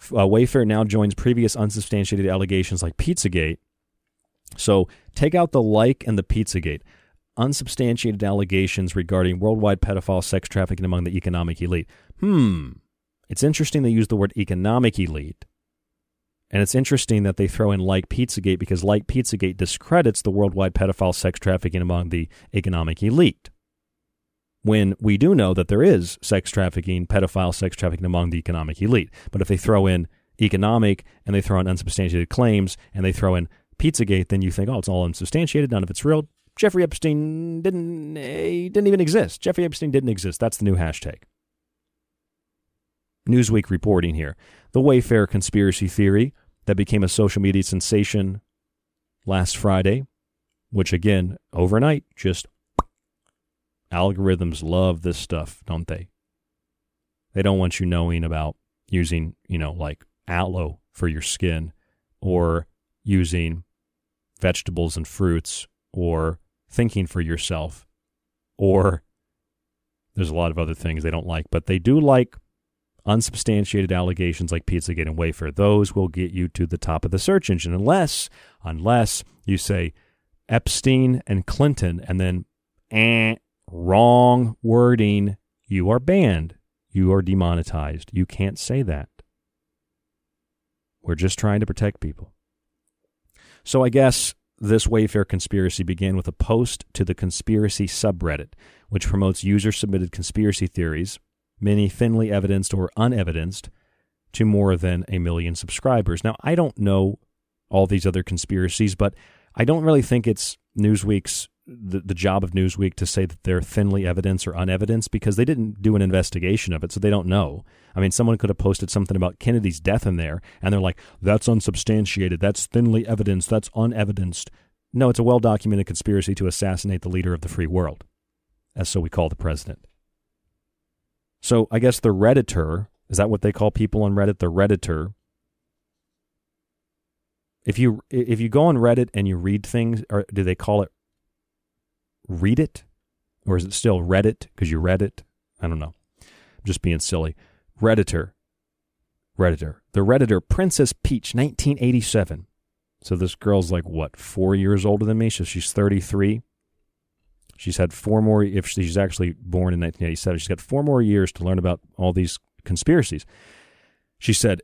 Wayfair now joins previous unsubstantiated allegations like Pizzagate. So take out the like and the Pizzagate. Unsubstantiated allegations regarding worldwide pedophile sex trafficking among the economic elite. It's interesting they use the word economic elite. And it's interesting that they throw in like Pizzagate, because like Pizzagate discredits the worldwide pedophile sex trafficking among the economic elite, when we do know that there is sex trafficking, pedophile sex trafficking among the economic elite. But if they throw in economic and they throw in unsubstantiated claims and they throw in Pizzagate, then you think, oh, it's all unsubstantiated, none of it's real. Jeffrey Epstein didn't even exist. Jeffrey Epstein didn't exist. That's the new hashtag. Newsweek reporting here. The Wayfair conspiracy theory that became a social media sensation last Friday, which again, overnight, just algorithms love this stuff, don't they? They don't want you knowing about using, like aloe for your skin, or using vegetables and fruits, or thinking for yourself, or there's a lot of other things they don't like, but they do like unsubstantiated allegations like Pizzagate and Wayfair. Those will get you to the top of the search engine, unless you say Epstein and Clinton, and then wrong wording, you are banned, you are demonetized, you can't say that. We're just trying to protect people. So I guess this Wayfair conspiracy began with a post to the conspiracy subreddit, which promotes user-submitted conspiracy theories, many thinly evidenced or unevidenced, to more than 1 million subscribers. Now, I don't know all these other conspiracies, but I don't really think it's Newsweek's, the job of Newsweek to say that they're thinly evidenced or unevidenced, because they didn't do an investigation of it, so they don't know. I mean, someone could have posted something about Kennedy's death in there, and they're like, that's unsubstantiated, that's thinly evidenced, that's unevidenced. No, it's a well-documented conspiracy to assassinate the leader of the free world, as so we call the president. So I guess the Redditor, is that what they call people on Reddit? The Redditor. If you go on Reddit and you read things, or do they call it Read It? Or is it still Reddit because you read it? I don't know. I'm just being silly. Redditor. The Redditor, Princess Peach, 1987. So this girl's like, what, 4 years older than me? So she's 33. She's had four more, if she's actually born in 1987, she's got 4 more years to learn about all these conspiracies. She said,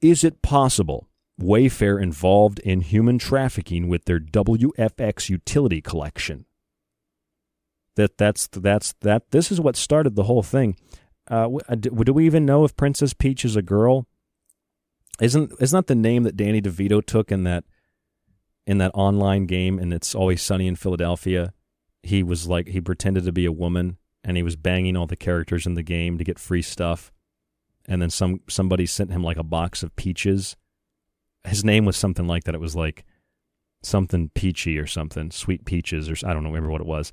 is it possible Wayfair involved in human trafficking with their WFX utility collection? That's this is what started the whole thing. Do we even know if Princess Peach is a girl? Isn't that the name that Danny DeVito took in that online game? And It's Always Sunny in Philadelphia. He was like, he pretended to be a woman and he was banging all the characters in the game to get free stuff. And then somebody sent him like a box of peaches. His name was something like that. It was like something peachy or something, sweet peaches, or I don't remember what it was.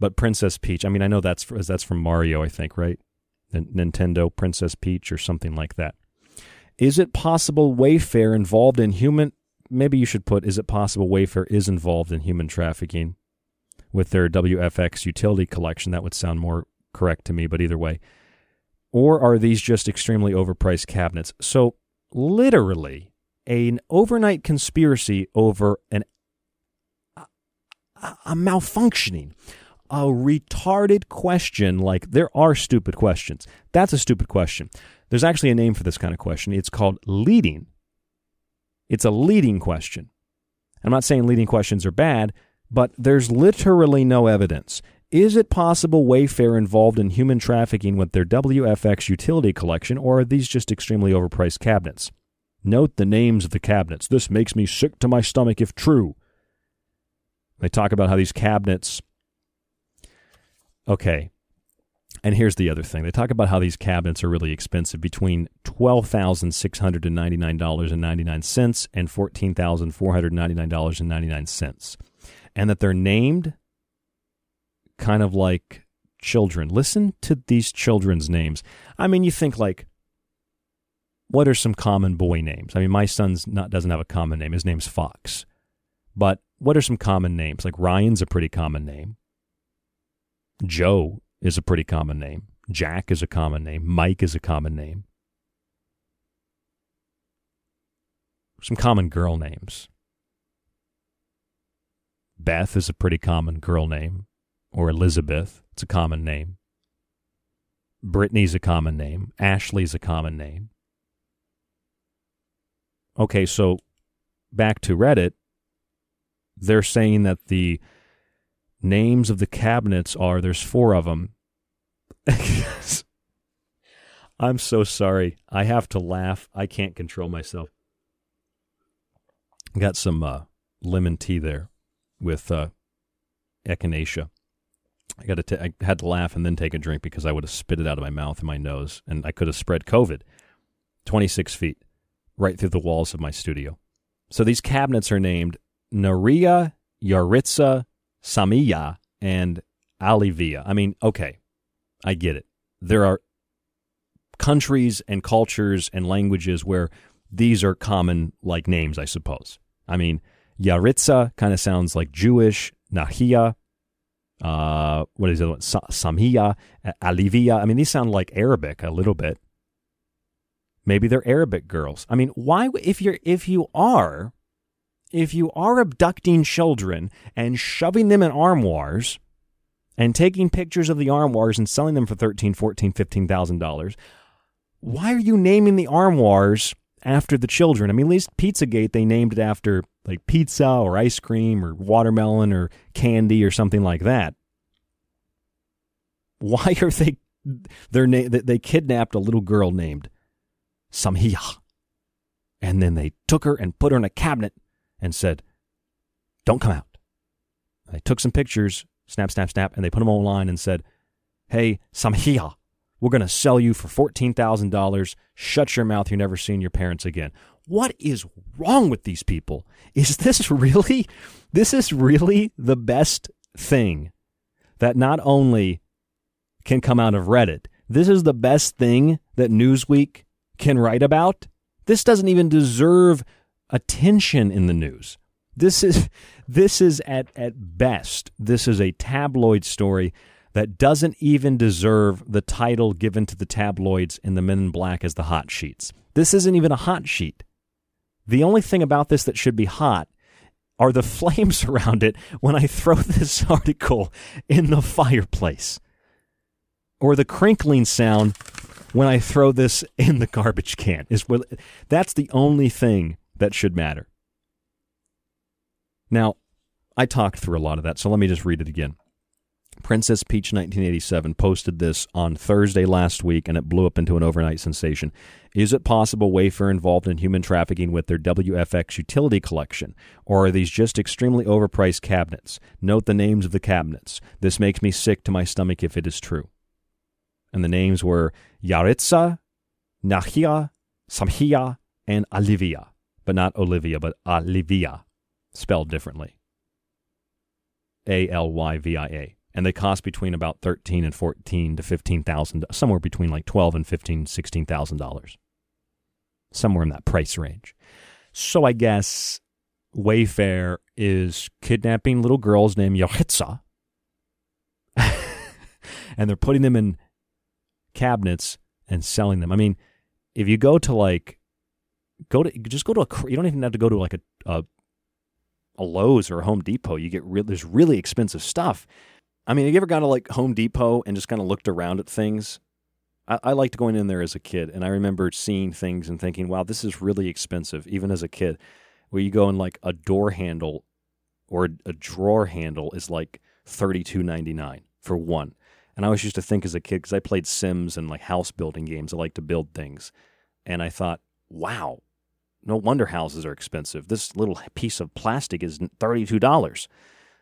But Princess Peach, I mean, I know that's from Mario, I think, right? Nintendo Princess Peach or something like that. Is it possible Wayfair involved in human... Maybe you should put, is it possible Wayfair is involved in human trafficking with their WFX utility collection? That would sound more correct to me, but either way. Or are these just extremely overpriced cabinets? So literally an overnight conspiracy over a malfunctioning, a retarded question, like there are stupid questions. That's a stupid question. There's actually a name for this kind of question. It's called leading. It's a leading question. I'm not saying leading questions are bad, but there's literally no evidence. Is it possible Wayfair involved in human trafficking with their WFX utility collection, or are these just extremely overpriced cabinets? Note the names of the cabinets. This makes me sick to my stomach if true. They talk about how these cabinets... Okay, and here's the other thing. They talk about how these cabinets are really expensive, between $12,699.99 and $14,499.99, and that they're named kind of like children. Listen to these children's names. I mean, you think like what are some common boy names? I mean, my son's doesn't have a common name. His name's Fox. But what are some common names? Like Ryan's a pretty common name. Joe is a pretty common name. Jack is a common name. Mike is a common name. Some common girl names. Beth is a pretty common girl name. Or Elizabeth, it's a common name. Brittany's a common name. Ashley's a common name. Okay, so back to Reddit. They're saying that the names of the cabinets are, there's four of them. I'm so sorry. I have to laugh. I can't control myself. Got some lemon tea there with echinacea. I had to laugh and then take a drink because I would have spit it out of my mouth and my nose, and I could have spread COVID 26 feet right through the walls of my studio. So these cabinets are named Naria, Yaritza, Samiya, and Alivia. I mean, okay, I get it. There are countries and cultures and languages where these are common like names, I suppose. I mean, Yaritza kind of sounds like Jewish, Nahia, what is the other one? Samiya, Alivia. I mean, these sound like Arabic a little bit. Maybe they're Arabic girls. I mean, why, if you are abducting children and shoving them in armoires and taking pictures of the armoires and selling them for $13,000, $14,000, $15,000, why are you naming the armoires after the children? I mean, at least Pizza Gate, they named it after like pizza or ice cream or watermelon or candy or something like that. Why are they kidnapped a little girl named Samhiya, and then they took her and put her in a cabinet and said, don't come out. And they took some pictures, snap, snap, snap, and they put them online and said, hey, Samhiya, we're going to sell you for $14,000. Shut your mouth. You've never seen your parents again. What is wrong with these people? This is really the best thing that not only can come out of Reddit, this is the best thing that Newsweek can write about. This doesn't even deserve attention in the news. This is at best, this is a tabloid story that doesn't even deserve the title given to the tabloids and the men in black as the hot sheets. This isn't even a hot sheet. The only thing about this that should be hot are the flames around it when I throw this article in the fireplace, or the crinkling sound when I throw this in the garbage can. That's the only thing that should matter. Now, I talked through a lot of that, so let me just read it again. Princess Peach 1987 posted this on Thursday last week, and it blew up into an overnight sensation. Is it possible Wayfair involved in human trafficking with their WFX utility collection? Or are these just extremely overpriced cabinets? Note the names of the cabinets. This makes me sick to my stomach if it is true. And the names were Yaritza, Nahia, Samhiya, and Alivia. But not Olivia, but Alivia, spelled differently. Alyvia. And they cost between about $13,000 and $14,000 to $15,000, somewhere between like $12,000 and $15,000, $16,000. Somewhere in that price range. So I guess Wayfair is kidnapping little girls named Yaritza, and they're putting them in cabinets and selling them. I mean, if you go to like, you don't even have to go to like a Lowe's or a Home Depot. You get there's really expensive stuff. I mean, have you ever gone to like Home Depot and just kind of looked around at things? I liked going in there as a kid, and I remember seeing things and thinking, wow, this is really expensive, even as a kid. Where you go and like a door handle or a drawer handle is like $32.99 for one. And I always used to think as a kid, because I played Sims and like house building games, I like to build things. And I thought, wow, no wonder houses are expensive. This little piece of plastic is $32.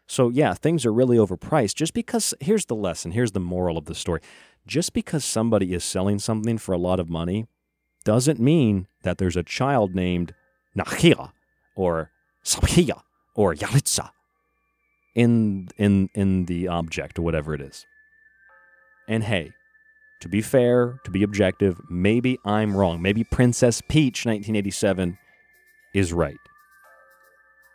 So yeah, things are really overpriced just because, here's the lesson, here's the moral of the story. Just because somebody is selling something for a lot of money doesn't mean that there's a child named Nahira or Samhiya or Yaritza in the object or whatever it is. And hey, to be fair, to be objective, maybe I'm wrong. Maybe Princess Peach 1987 is right.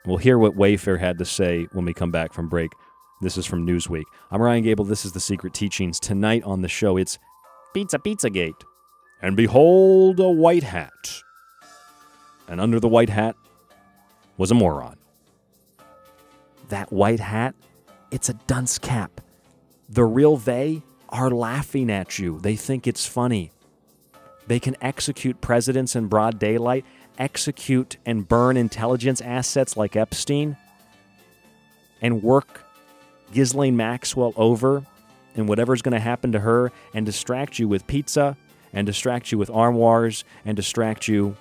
We'll hear what Wayfair had to say when we come back from break. This is from Newsweek. I'm Ryan Gable. This is The Secret Teachings. Tonight on the show, it's Pizza Gate. And behold, a white hat. And under the white hat was a moron. That white hat, it's a dunce cap. The real they are laughing at you. They think it's funny. They can execute presidents in broad daylight, execute and burn intelligence assets like Epstein, and work Ghislaine Maxwell over and whatever's going to happen to her, and distract you with pizza, and distract you with armoires, and distract you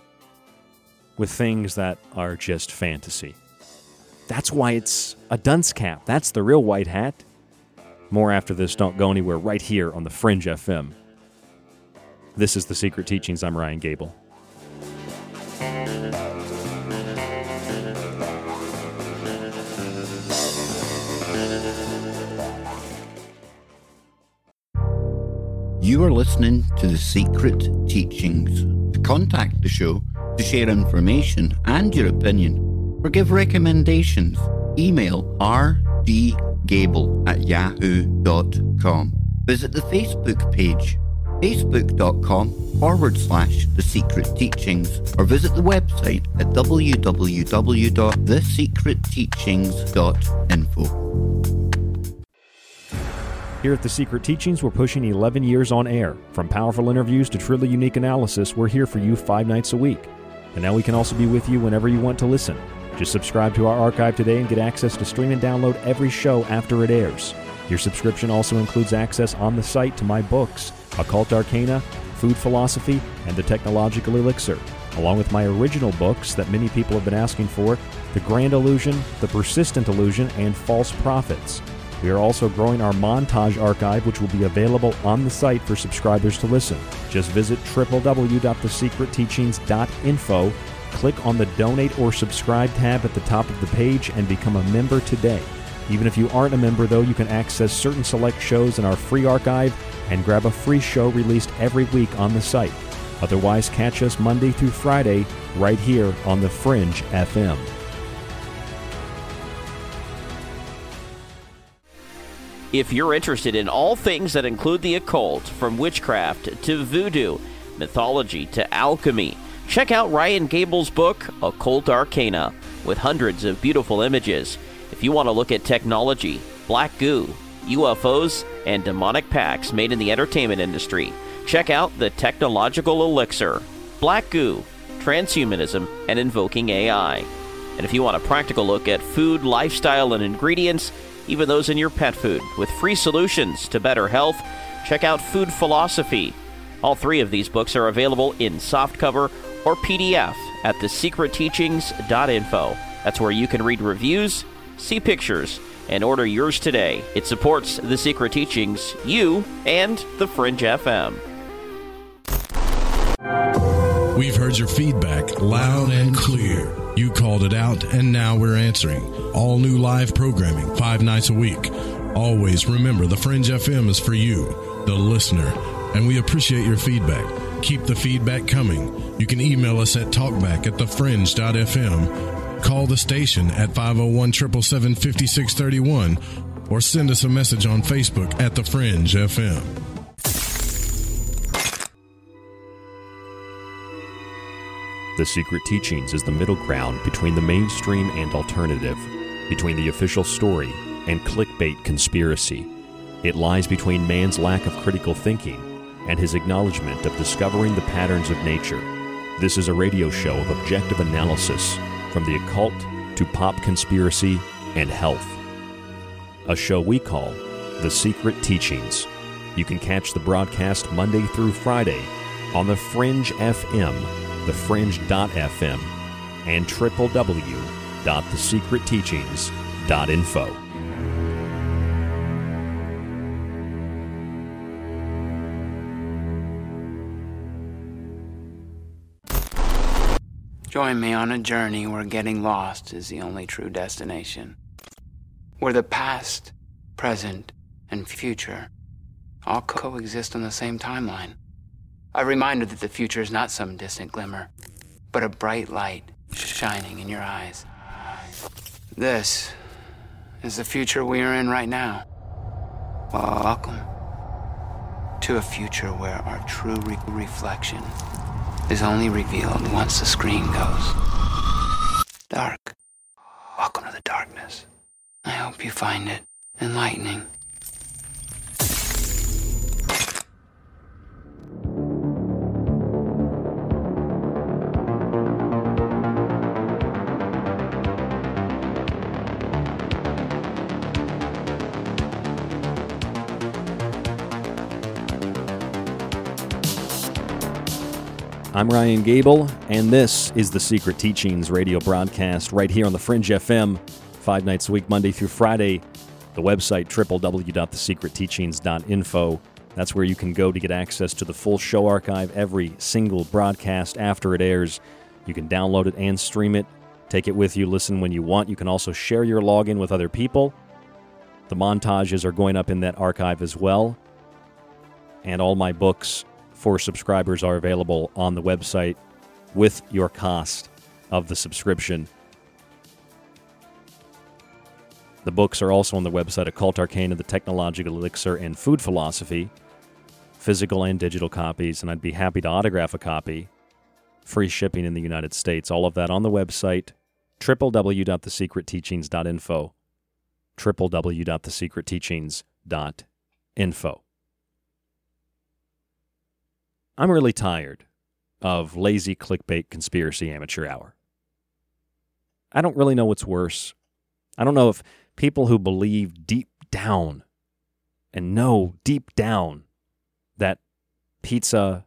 with things that are just fantasy. That's why it's a dunce cap. That's the real white hat. More after this. Don't go anywhere, right here on The Fringe FM. This is The Secret Teachings. I'm Ryan Gable. You are listening to The Secret Teachings. To contact the show, to share information and your opinion, or give recommendations, email rdgable@yahoo.com. Visit the Facebook page, facebook.com/The Secret Teachings, or visit the website at www.thesecretteachings.info. Here at The Secret Teachings, we're pushing 11 years on air. From powerful interviews to truly unique analysis, we're here for you 5 nights a week. And now we can also be with you whenever you want to listen. Just subscribe to our archive today and get access to stream and download every show after it airs. Your subscription also includes access on the site to my books, Occult Arcana, Food Philosophy, and The Technological Elixir, along with my original books that many people have been asking for, The Grand Illusion, The Persistent Illusion, and False Prophets. We are also growing our montage archive, which will be available on the site for subscribers to listen. Just visit www.thesecretteachings.info. Click on the Donate or Subscribe tab at the top of the page and become a member today. Even if you aren't a member, though, you can access certain select shows in our free archive and grab a free show released every week on the site. Otherwise, catch us Monday through Friday right here on The Fringe FM. If you're interested in all things that include the occult, from witchcraft to voodoo, mythology to alchemy, check out Ryan Gable's book, Occult Arcana, with hundreds of beautiful images. If you want to look at technology, black goo, UFOs, and demonic pacts made in the entertainment industry, check out The Technological Elixir, Black Goo, Transhumanism, and Invoking AI. And if you want a practical look at food, lifestyle, and ingredients, even those in your pet food, with free solutions to better health, check out Food Philosophy. All three of these books are available in softcover or PDF at thesecretteachings.info. That's where you can read reviews, see pictures, and order yours today. It supports The Secret Teachings, you, and The Fringe FM. We've heard your feedback loud and clear. You called it out, and now we're answering. All new live programming, 5 nights a week. Always remember, The Fringe FM is for you, the listener, and we appreciate your feedback. Keep the feedback coming. You can email us at talkback@thefringe.fm, call the station at 501-777-5631, or send us a message on Facebook at The Fringe FM. The Secret Teachings is the middle ground between the mainstream and alternative, between the official story and clickbait conspiracy. It lies between man's lack of critical thinking and his acknowledgement of discovering the patterns of nature. This is a radio show of objective analysis, from the occult to pop conspiracy and health. A show we call The Secret Teachings. You can catch the broadcast Monday through Friday on The Fringe FM, thefringe.fm, and www.thesecretteachings.info. Join me on a journey where getting lost is the only true destination, where the past, present, and future all coexist on the same timeline. I'm reminded that the future is not some distant glimmer, but a bright light shining in your eyes. This is the future we are in right now. Welcome to a future where our true reflection is only revealed once the screen goes dark. Welcome to the darkness. I hope you find it enlightening. I'm Ryan Gable, and this is The Secret Teachings radio broadcast right here on The Fringe FM, 5 nights a week, Monday through Friday. The website, www.thesecretteachings.info. That's where you can go to get access to the full show archive, every single broadcast after it airs. You can download it and stream it. Take it with you, listen when you want. You can also share your login with other people. The montages are going up in that archive as well. And all my books for subscribers are available on the website with your cost of the subscription. The books are also on the website, Occult Arcana, The Technological Elixir, and Food Philosophy, physical and digital copies, and I'd be happy to autograph a copy. Free shipping in the United States. All of that on the website, www.thesecretteachings.info, www.thesecretteachings.info. I'm really tired of lazy clickbait conspiracy amateur hour. I don't really know what's worse. I don't know if people who believe deep down and know deep down that pizza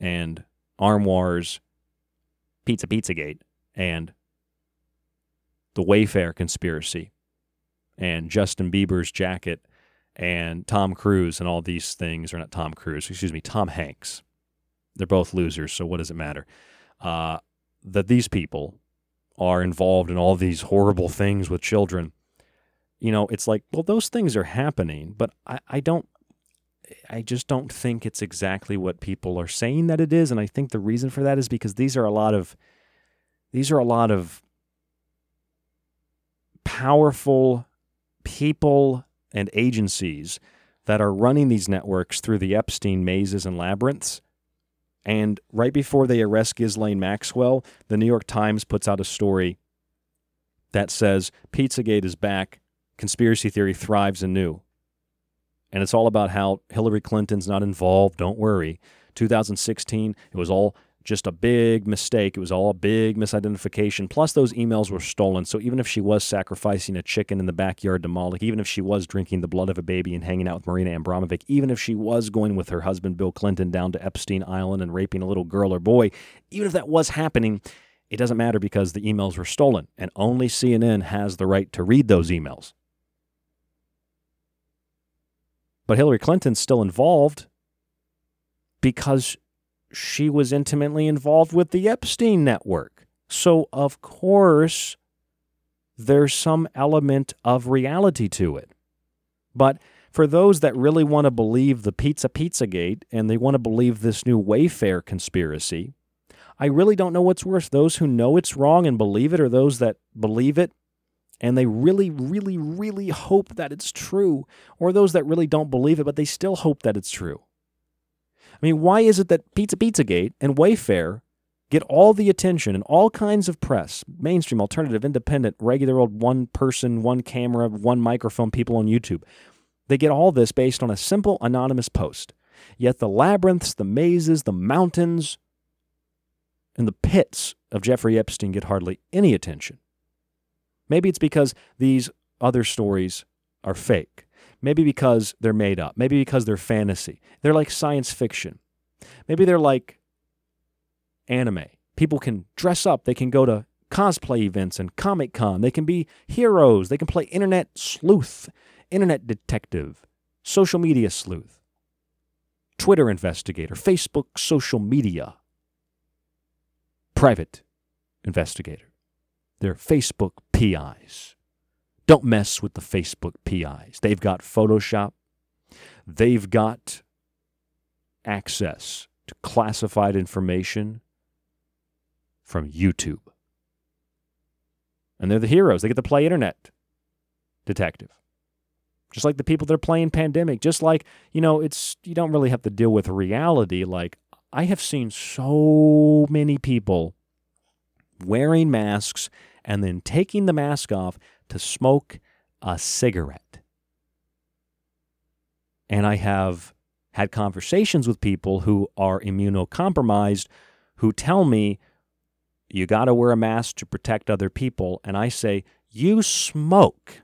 and armoires, Pizza Gate, and the Wayfair conspiracy, and Justin Bieber's jacket, and Tom Cruise and all these things, or not Tom Cruise, excuse me, Tom Hanks. They're both losers, so what does it matter? That these people are involved in all these horrible things with children. You know, it's like, well, those things are happening, but I just don't think it's exactly what people are saying that it is, and I think the reason for that is because these are a lot of powerful people and agencies that are running these networks through the Epstein mazes and labyrinths. And right before they arrest Ghislaine Maxwell, the New York Times puts out a story that says, Pizzagate is back, conspiracy theory thrives anew. And it's all about how Hillary Clinton's not involved, don't worry. 2016, it was all just a big mistake. It was all a big misidentification. Plus, those emails were stolen. So even if she was sacrificing a chicken in the backyard to Moloch, even if she was drinking the blood of a baby and hanging out with Marina Abramovic, even if she was going with her husband, Bill Clinton, down to Epstein Island and raping a little girl or boy, even if that was happening, it doesn't matter because the emails were stolen. And only CNN has the right to read those emails. But Hillary Clinton's still involved because she was intimately involved with the Epstein network. So, of course, there's some element of reality to it. But for those that really want to believe the Pizzagate and they want to believe this new Wayfair conspiracy, I really don't know what's worse, those who know it's wrong and believe it or those that believe it and they really, really, really hope that it's true, or those that really don't believe it but they still hope that it's true. I mean, why is it that Pizzagate and Wayfair get all the attention and all kinds of press, mainstream, alternative, independent, regular old one person, one camera, one microphone people on YouTube? They get all this based on a simple anonymous post. Yet the labyrinths, the mazes, the mountains, and the pits of Jeffrey Epstein get hardly any attention. Maybe it's because these other stories are fake. Maybe because they're made up. Maybe because they're fantasy. They're like science fiction. Maybe they're like anime. People can dress up. They can go to cosplay events and Comic Con. They can be heroes. They can play internet sleuth, internet detective, social media sleuth, Twitter investigator, Facebook social media, private investigator. They're Facebook PIs. Don't mess with the Facebook PIs. They've got Photoshop. They've got access to classified information from YouTube. And they're the heroes. They get to play internet detective. Just like the people that are playing Pandemic. Just like, it's you don't really have to deal with reality. Like, I have seen so many people wearing masks and then taking the mask off to smoke a cigarette. And I have had conversations with people who are immunocompromised who tell me, you got to wear a mask to protect other people. And I say, you smoke.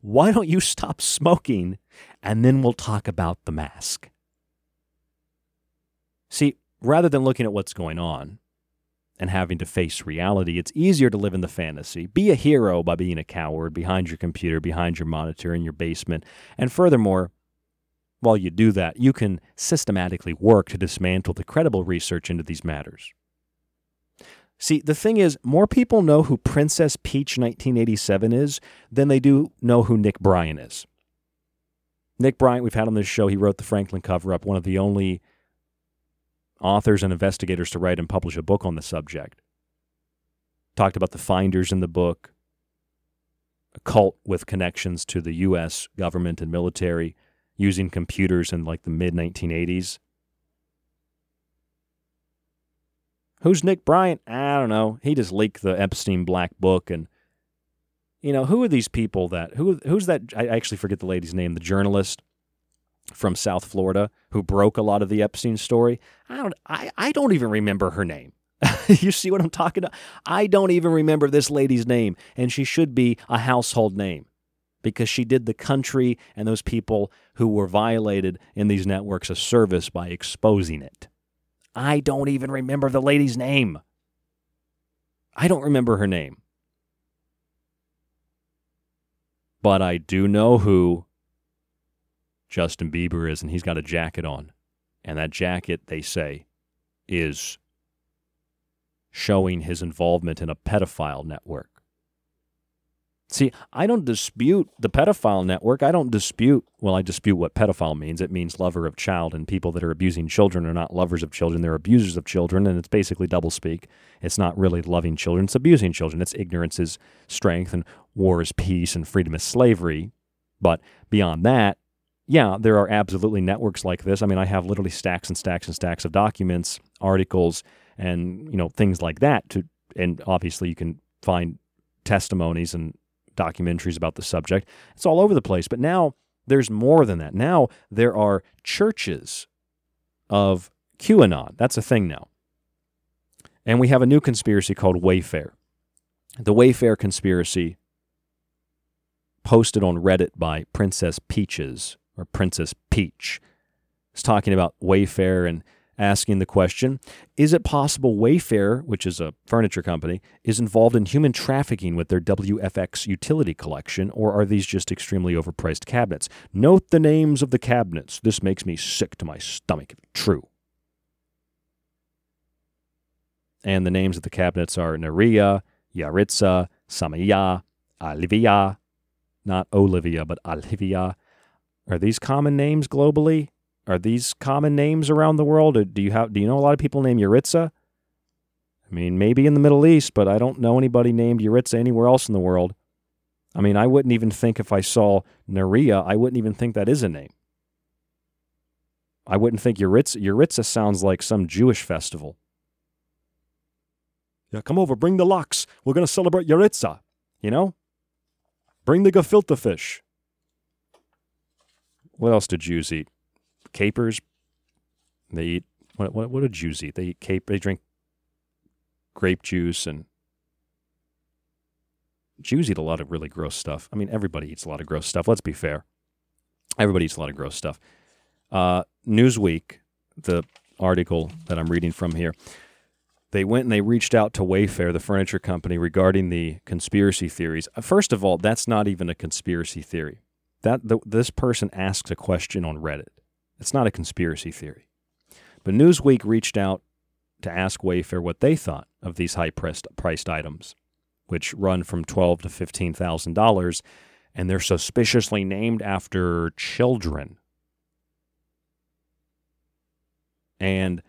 Why don't you stop smoking? And then we'll talk about the mask. See, rather than looking at what's going on and having to face reality, it's easier to live in the fantasy. Be a hero by being a coward behind your computer, behind your monitor, in your basement. And furthermore, while you do that, you can systematically work to dismantle the credible research into these matters. See, the thing is, more people know who Princess Peach 1987 is than they do know who Nick Bryant is. Nick Bryant, we've had on this show, he wrote the Franklin cover-up, one of the only authors and investigators to write and publish a book on the subject. Talked about the finders in the book, a cult with connections to the U.S. government and military, using computers in like the mid-1980s. Who's Nick Bryant? I don't know. He just leaked the Epstein Black Book. And, who are these people that, who's that? I actually forget the lady's name, the journalist from South Florida who broke a lot of the Epstein story. I don't even remember her name. You see what I'm talking about? I don't even remember this lady's name. And she should be a household name, because she did the country and those people who were violated in these networks a service by exposing it. I don't even remember the lady's name. I don't remember her name. But I do know who Justin Bieber is, and he's got a jacket on. And that jacket, they say, is showing his involvement in a pedophile network. See, I don't dispute the pedophile network. I dispute what pedophile means. It means lover of child, and people that are abusing children are not lovers of children. They're abusers of children, and it's basically doublespeak. It's not really loving children. It's abusing children. It's ignorance is strength, and war is peace, and freedom is slavery. But beyond that, yeah, there are absolutely networks like this. I mean, I have literally stacks and stacks and stacks of documents, articles, and, things like that. And obviously you can find testimonies and documentaries about the subject. It's all over the place. But now there's more than that. Now there are churches of QAnon. That's a thing now. And we have a new conspiracy called Wayfair. The Wayfair conspiracy, posted on Reddit by Princess Peach, is talking about Wayfair and asking the question, is it possible Wayfair, which is a furniture company, is involved in human trafficking with their WFX utility collection, or are these just extremely overpriced cabinets? Note the names of the cabinets. This makes me sick to my stomach. True. And the names of the cabinets are Naria, Yaritza, Samia, Olivia, not Olivia, but Olivia. Are these common names globally? Are these common names around the world? Or do you know a lot of people named Yaritza? I mean, maybe in the Middle East, but I don't know anybody named Yaritza anywhere else in the world. I mean, I wouldn't even think if I saw Naria, I wouldn't even think that is a name. I wouldn't think Yaritza. Yaritza sounds like some Jewish festival. Yeah, come over, bring the lox. We're going to celebrate Yaritza, Bring the gefilte fish. What else do Jews eat? Capers. They eat what do Jews eat? They eat they drink grape juice, and Jews eat a lot of really gross stuff. I mean, everybody eats a lot of gross stuff. Let's be fair. Everybody eats a lot of gross stuff. Newsweek, the article that I'm reading from here, they went and they reached out to Wayfair, the furniture company, regarding the conspiracy theories. First of all, that's not even a conspiracy theory. This person asks a question on Reddit. It's not a conspiracy theory. But Newsweek reached out to ask Wayfair what they thought of these high-priced items, which run from $12,000 to $15,000, and they're suspiciously named after children. And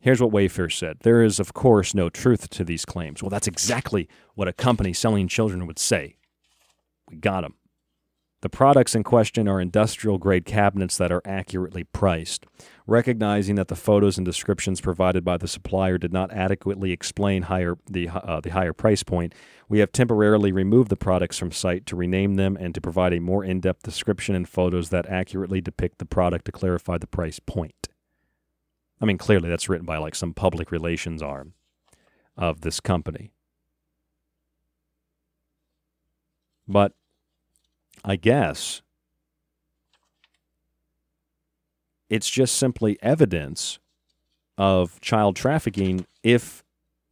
here's what Wayfair said. There is, of course, no truth to these claims. Well, that's exactly what a company selling children would say. We got them. The products in question are industrial-grade cabinets that are accurately priced. Recognizing that the photos and descriptions provided by the supplier did not adequately explain the higher price point, we have temporarily removed the products from site to rename them and to provide a more in-depth description and photos that accurately depict the product to clarify the price point. I mean, clearly that's written by like some public relations arm of this company. But I guess it's just simply evidence of child trafficking if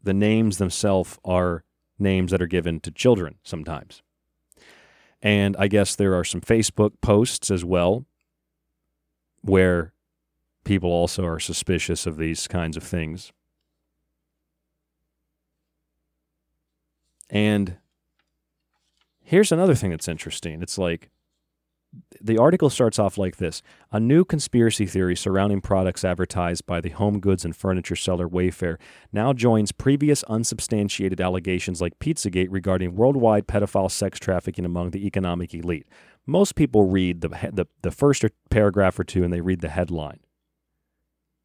the names themselves are names that are given to children sometimes. And I guess there are some Facebook posts as well where people also are suspicious of these kinds of things. And here's another thing that's interesting. It's like, the article starts off like this. A new conspiracy theory surrounding products advertised by the home goods and furniture seller Wayfair now joins previous unsubstantiated allegations like Pizzagate regarding worldwide pedophile sex trafficking among the economic elite. Most people read the first paragraph or two and they read the headline.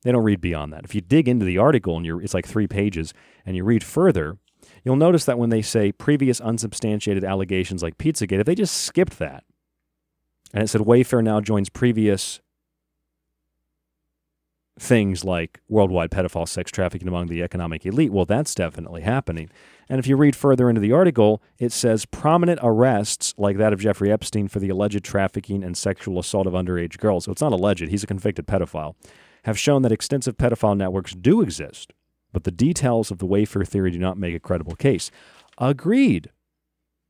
They don't read beyond that. If you dig into the article, and it's like 3 pages, and you read further, you'll notice that when they say previous unsubstantiated allegations like Pizzagate, if they just skipped that, and it said Wayfair now joins previous things like worldwide pedophile sex trafficking among the economic elite, well, that's definitely happening. And if you read further into the article, it says prominent arrests like that of Jeffrey Epstein for the alleged trafficking and sexual assault of underage girls. So it's not alleged. He's a convicted pedophile. Have shown that extensive pedophile networks do exist, but the details of the Wayfair theory do not make a credible case. Agreed.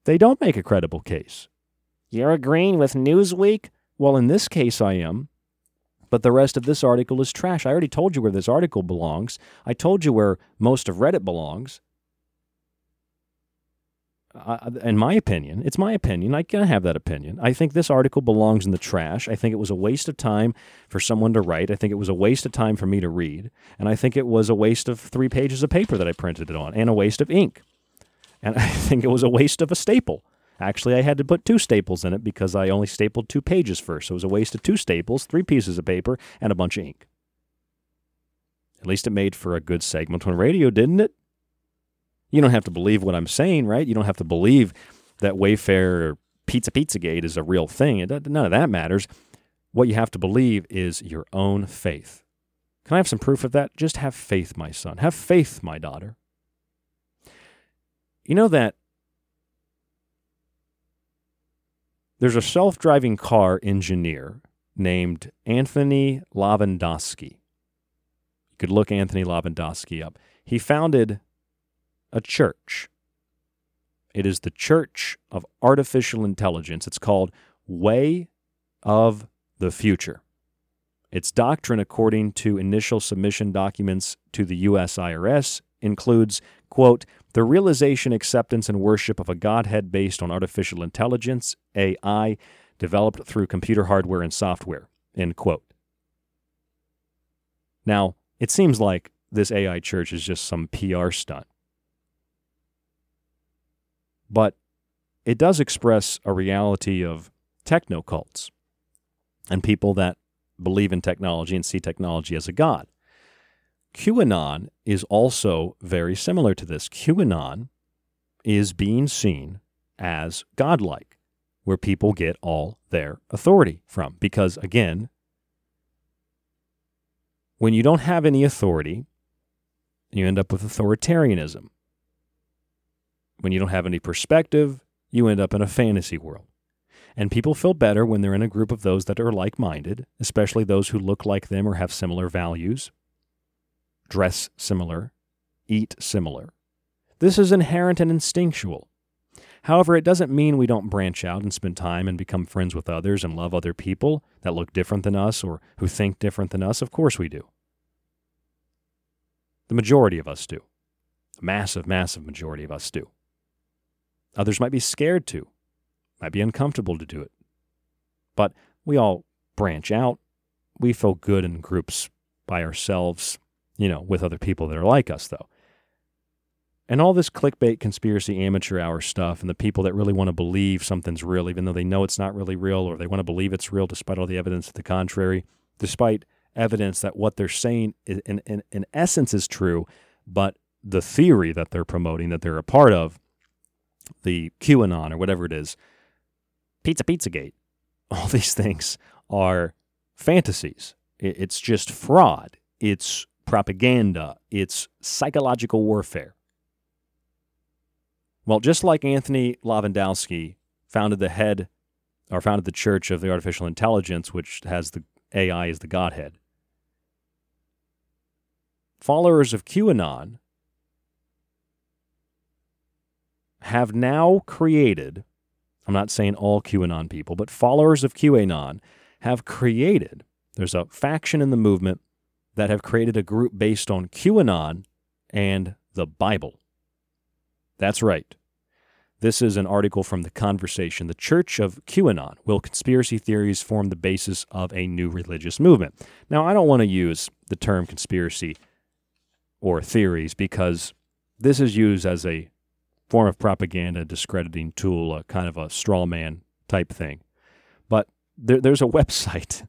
They don't make a credible case. You're agreeing with Newsweek? Well, in this case, I am. But the rest of this article is trash. I already told you where this article belongs. I told you where most of Reddit belongs. In my opinion, it's my opinion. I can have that opinion. I think this article belongs in the trash. I think it was a waste of time for someone to write. I think it was a waste of time for me to read. And I think it was a waste of 3 pages of paper that I printed it on and a waste of ink. And I think it was a waste of a staple. Actually, I had to put 2 staples in it because I only stapled 2 pages first. So it was a waste of 2 staples, 3 pieces of paper, and a bunch of ink. At least it made for a good segment on radio, didn't it? You don't have to believe what I'm saying, right? You don't have to believe that Wayfair or Pizzagate is a real thing. None of that matters. What you have to believe is your own faith. Can I have some proof of that? Just have faith, my son. Have faith, my daughter. You know that there's a self-driving car engineer named Anthony Levandowski. You could look Anthony Levandowski up. He founded a church. It is the Church of Artificial Intelligence. It's called Way of the Future. Its doctrine, according to initial submission documents to the U.S. IRS, includes, quote, the realization, acceptance, and worship of a Godhead based on artificial intelligence, AI, developed through computer hardware and software, end quote. Now, it seems like this AI church is just some PR stunt. But it does express a reality of techno-cults and people that believe in technology and see technology as a god. QAnon is also very similar to this. QAnon is being seen as godlike, where people get all their authority from. Because, again, when you don't have any authority, you end up with authoritarianism. When you don't have any perspective, you end up in a fantasy world. And people feel better when they're in a group of those that are like-minded, especially those who look like them or have similar values, dress similar, eat similar. This is inherent and instinctual. However, it doesn't mean we don't branch out and spend time and become friends with others and love other people that look different than us or who think different than us. Of course we do. The majority of us do. The massive, massive majority of us do. Others might be scared to, might be uncomfortable to do it. But we all branch out. We feel good in groups by ourselves, you know, with other people that are like us, though. And all this clickbait, conspiracy, amateur hour stuff, and the people that really want to believe something's real, even though they know it's not really real, or they want to believe it's real despite all the evidence to the contrary, despite evidence that what they're saying in essence is true, but the theory that they're promoting, that they're a part of, the QAnon or whatever it is, Pizza Gate, all these things are fantasies. It's just fraud. It's propaganda. It's psychological warfare. Well, just like Anthony Levandowski founded the Church of the Artificial Intelligence, which has the AI as the Godhead, followers of QAnon have now created, I'm not saying all QAnon people, but followers of QAnon have created, there's a faction in the movement that have created a group based on QAnon and the Bible. That's right. This is an article from The Conversation. The Church of QAnon. Will conspiracy theories form the basis of a new religious movement? Now, I don't want to use the term conspiracy or theories because this is used as a form of propaganda, discrediting tool, a kind of a straw man type thing. But there's a website.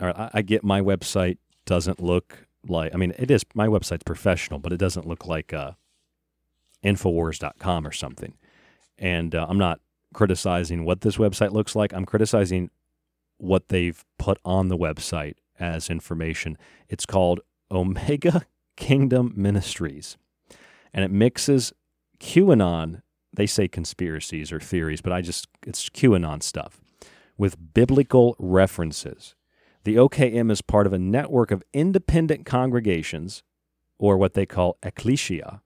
I get my website doesn't look like, I mean, it is, my website's professional, but it doesn't look like Infowars.com or something. And I'm not criticizing what this website looks like. I'm criticizing what they've put on the website as information. It's called Omega Kingdom Ministries. And it mixes QAnon, they say conspiracies or theories, but it's QAnon stuff, with biblical references. The OKM is part of a network of independent congregations, or what they call ecclesia,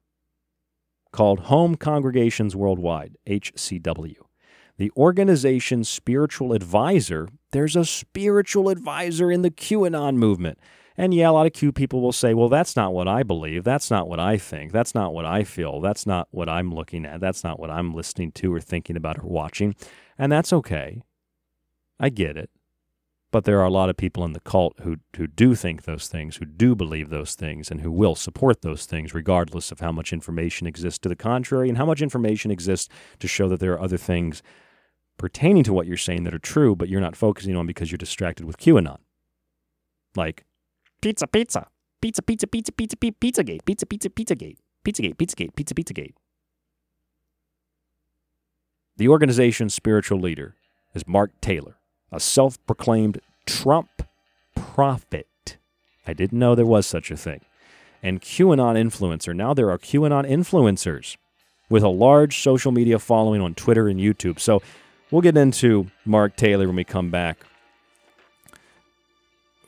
called Home Congregations Worldwide, HCW. The organization's spiritual advisor, there's a spiritual advisor in the QAnon movement. And yeah, a lot of Q people will say, well, that's not what I believe. That's not what I think. That's not what I feel. That's not what I'm looking at. That's not what I'm listening to or thinking about or watching. And that's okay. I get it. But there are a lot of people in the cult who do think those things, who do believe those things, and who will support those things regardless of how much information exists to the contrary and how much information exists to show that there are other things pertaining to what you're saying that are true, but you're not focusing on because you're distracted with QAnon. Like, Pizza Gate. The organization's spiritual leader is Mark Taylor, a self-proclaimed Trump prophet. I didn't know there was such a thing. And QAnon influencer. Now there are QAnon influencers with a large social media following on Twitter and YouTube. So we'll get into Mark Taylor when we come back.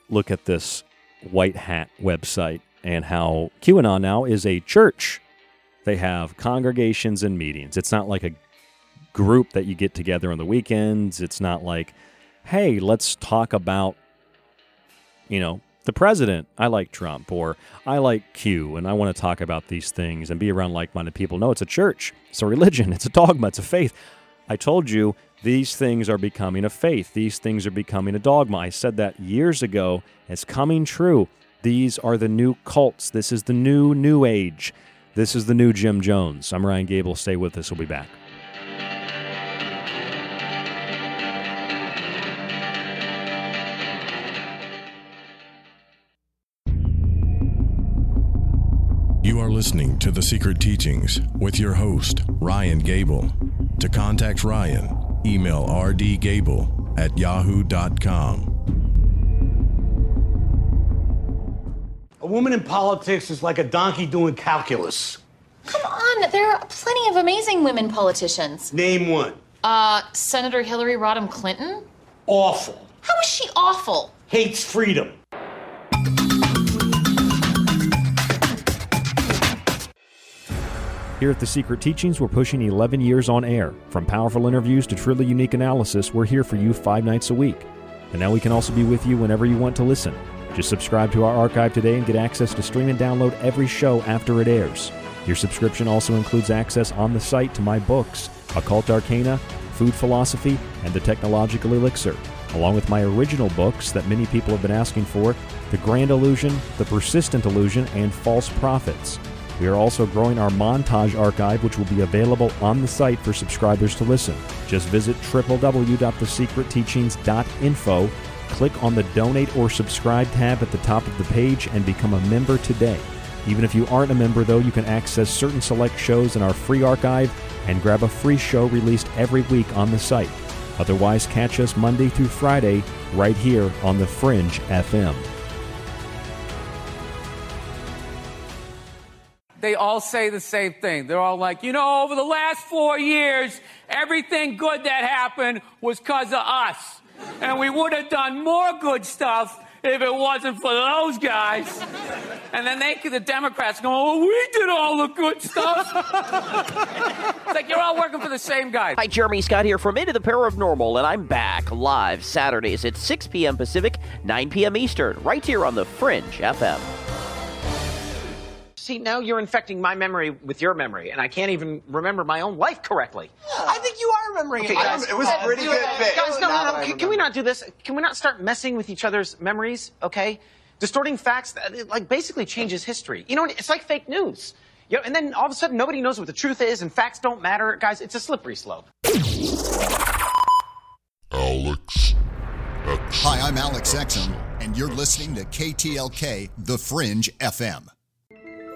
Look at this white hat website and how QAnon now is a church. They have congregations and meetings. It's not like a group that you get together on the weekends. It's not like, hey, let's talk about, you know, the president. I like Trump, or I like Q, and I want to talk about these things and be around like-minded people. No, it's a church. It's a religion. It's a dogma. It's a faith. I told you these things are becoming a faith. These things are becoming a dogma. I said that years ago. It's coming true. These are the new cults. This is the new age. This is the new Jim Jones. I'm Ryan Gable. Stay with us. We'll be back. You are listening to The Secret Teachings with your host, Ryan Gable. To contact Ryan, email rdgable@yahoo.com. A woman in politics is like a donkey doing calculus. Come on, there are plenty of amazing women politicians. Name one. Senator Hillary Rodham Clinton? Awful. How is she awful? Hates freedom. Here at The Secret Teachings, we're pushing 11 years on air. From powerful interviews to truly unique analysis, we're here for you 5 nights a week. And now we can also be with you whenever you want to listen. Just subscribe to our archive today and get access to stream and download every show after it airs. Your subscription also includes access on the site to my books, Occult Arcana, Food Philosophy, and The Technological Elixir. along with my original books that many people have been asking for, The Grand Illusion, The Persistent Illusion, and False Prophets. We are also growing our montage archive, which will be available on the site for subscribers to listen. Just visit www.thesecretteachings.info, click on the Donate or Subscribe tab at the top of the page, and become a member today. Even if you aren't a member, though, you can access certain select shows in our free archive and grab a free show released every week on the site. Otherwise, catch us Monday through Friday right here on The Fringe FM. They all say the same thing. They're all like, you know, over the last 4 years, everything good that happened was because of us. And we would have done more good stuff if it wasn't for those guys. And then the Democrats go, oh, we did all the good stuff. It's like you're all working for the same guy. Hi, Jeremy Scott here from Into the Paranormal, and I'm back live Saturdays at 6 p.m. Pacific, 9 p.m. Eastern, right here on The Fringe FM. See, now you're infecting my memory with your memory, and I can't even remember my own life correctly. Yeah. I think you are remembering it. Guys, it was a pretty good bit. Guys, no, can we not do this? Can we not start messing with each other's memories, okay? Distorting facts, it basically changes history. You know, it's like fake news. You know, and then all of a sudden, nobody knows what the truth is, and facts don't matter. Guys, it's a slippery slope. Alex Exum. Hi, I'm Alex Exum, and you're listening to KTLK, The Fringe FM.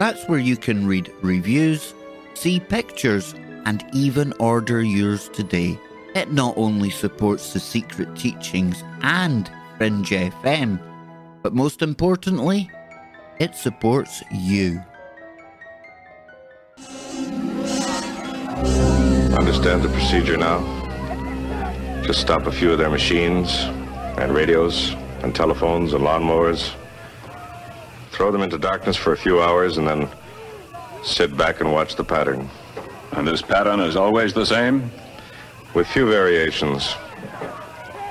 That's where you can read reviews, see pictures, and even order yours today. It not only supports The Secret Teachings and Fringe FM, but most importantly, it supports you. Understand the procedure now? Just stop a few of their machines and radios and telephones and lawnmowers. Throw them into darkness for a few hours and then sit back and watch the pattern. And this pattern is always the same? With few variations.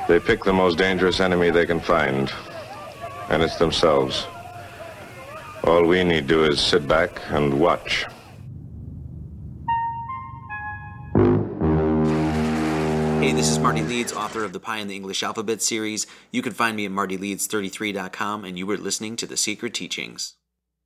They pick the most dangerous enemy they can find, and it's themselves. All we need to do is sit back and watch. Hey, this is Marty Leeds, author of the Pie in the English Alphabet series. You can find me at martyleeds33.com, and you were listening to The Secret Teachings.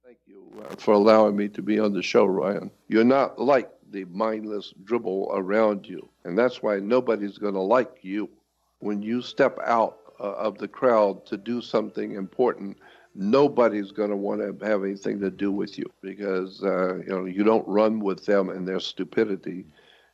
Thank you for allowing me to be on the show, Ryan. You're not like the mindless dribble around you, and that's why nobody's going to like you. When you step out of the crowd to do something important, nobody's going to want to have anything to do with you because you don't run with them and their stupidity.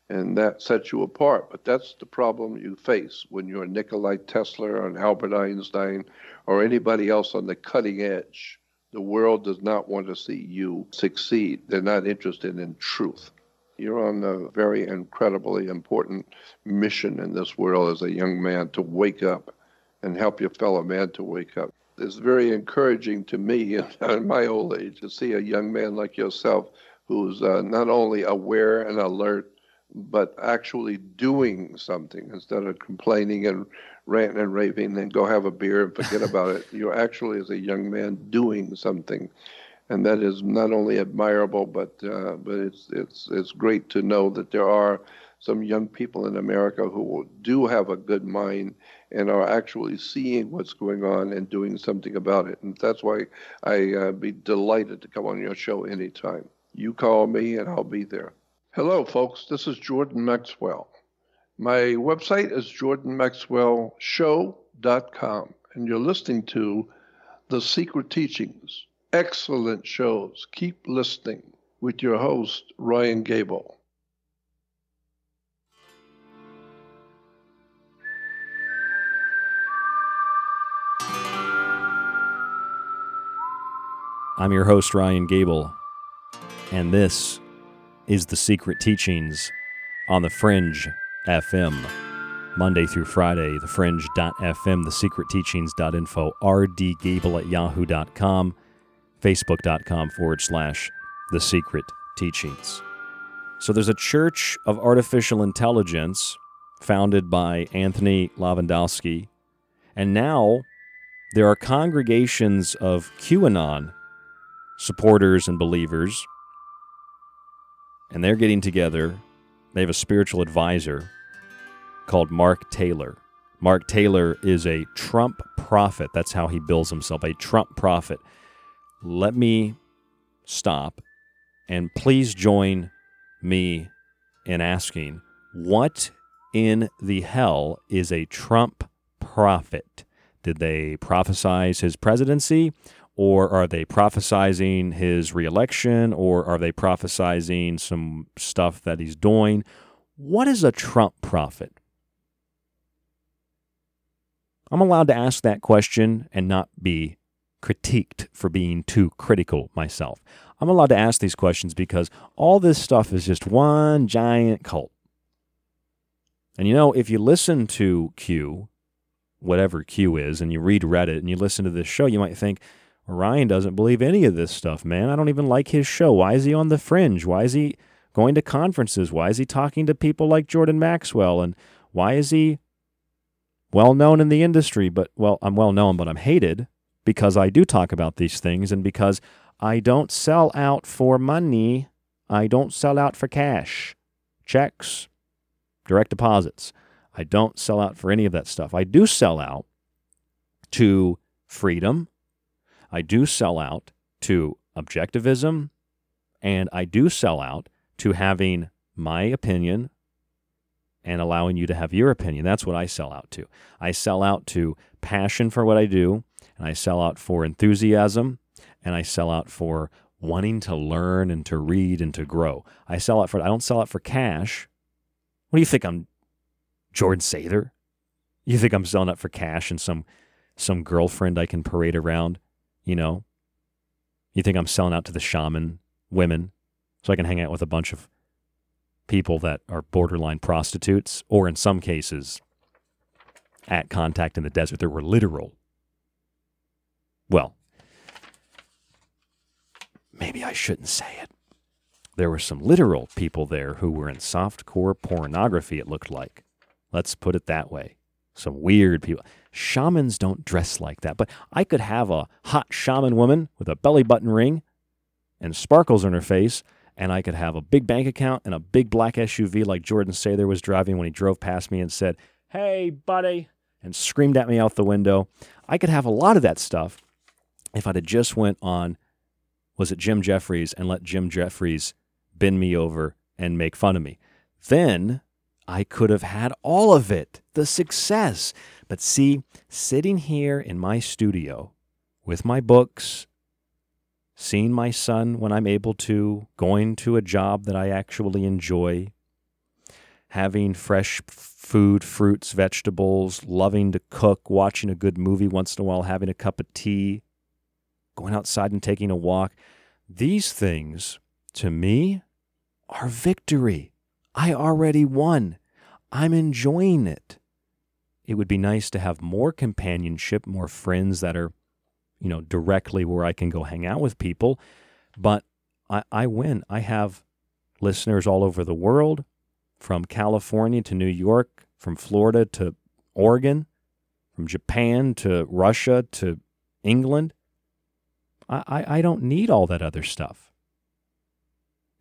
And that sets you apart. But that's the problem you face when you're Nikola Tesla or Albert Einstein or anybody else on the cutting edge. The world does not want to see you succeed. They're not interested in truth. You're on a very incredibly important mission in this world as a young man to wake up and help your fellow man to wake up. It's very encouraging to me in my old age to see a young man like yourself who's not only aware and alert, but actually doing something instead of complaining and ranting and raving and go have a beer and forget about it. You're actually, as a young man, doing something. And that is not only admirable, but it's great to know that there are some young people in America who do have a good mind and are actually seeing what's going on and doing something about it. And that's why I'd be delighted to come on your show anytime. You call me and I'll be there. Hello, folks. This is Jordan Maxwell. My website is jordanmaxwellshow.com, and you're listening to The Secret Teachings. Excellent shows. Keep listening with your host, Ryan Gable. I'm your host, Ryan Gable, and this is The Secret Teachings on The Fringe FM. Monday through Friday, thefringe.fm, thesecretteachings.info, rdgable@yahoo.com, facebook.com/thesecretteachings. So there's a church of artificial intelligence founded by Anthony Levandowski, and now there are congregations of QAnon supporters and believers, and they're getting together. They have a spiritual advisor called Mark Taylor. Mark Taylor is a Trump prophet. That's how he bills himself, a Trump prophet. Let me stop, and please join me in asking, what in the hell is a Trump prophet? Did they prophesize his presidency? Or are they prophesizing his reelection? Or are they prophesizing some stuff that he's doing? What is a Trump prophet? I'm allowed to ask that question and not be critiqued for being too critical myself. I'm allowed to ask these questions because all this stuff is just one giant cult. And you know, if you listen to Q, whatever Q is, and you read Reddit and you listen to this show, you might think, Ryan doesn't believe any of this stuff, man. I don't even like his show. Why is he on The Fringe? Why is he going to conferences? Why is he talking to people like Jordan Maxwell? And why is he well-known in the industry? But, well, I'm well-known, but I'm hated because I do talk about these things and because I don't sell out for money. I don't sell out for cash, checks, direct deposits. I don't sell out for any of that stuff. I do sell out to freedom. I do sell out to objectivism, and I do sell out to having my opinion and allowing you to have your opinion. That's what I sell out to. I sell out to passion for what I do, and I sell out for enthusiasm, and I sell out for wanting to learn and to read and to grow. I sell out for it. I don't sell out for cash. What do you think, I'm Jordan Sather? You think I'm selling out for cash and some girlfriend I can parade around? You know, you think I'm selling out to the shaman women so I can hang out with a bunch of people that are borderline prostitutes, or in some cases, at Contact in the Desert, there were literal. Well, maybe I shouldn't say it. There were some literal people there who were in softcore pornography, it looked like. Let's put it that way. Some weird people. Shamans don't dress like that, but I could have a hot shaman woman with a belly button ring and sparkles on her face, and I could have a big bank account and a big black SUV like Jordan Sather was driving when he drove past me and said, "Hey, buddy," and screamed at me out the window. I could have a lot of that stuff if I'd have just went on, was it Jim Jeffries, and let Jim Jeffries bend me over and make fun of me. Then I could have had all of it, the success. But see, sitting here in my studio with my books, seeing my son when I'm able to, going to a job that I actually enjoy, having fresh food, fruits, vegetables, loving to cook, watching a good movie once in a while, having a cup of tea, going outside and taking a walk. These things, to me, are victory. I already won. I'm enjoying it. It would be nice to have more companionship, more friends that are, you know, directly where I can go hang out with people. But I win. I have listeners all over the world, from California to New York, from Florida to Oregon, from Japan to Russia to England. I don't need all that other stuff.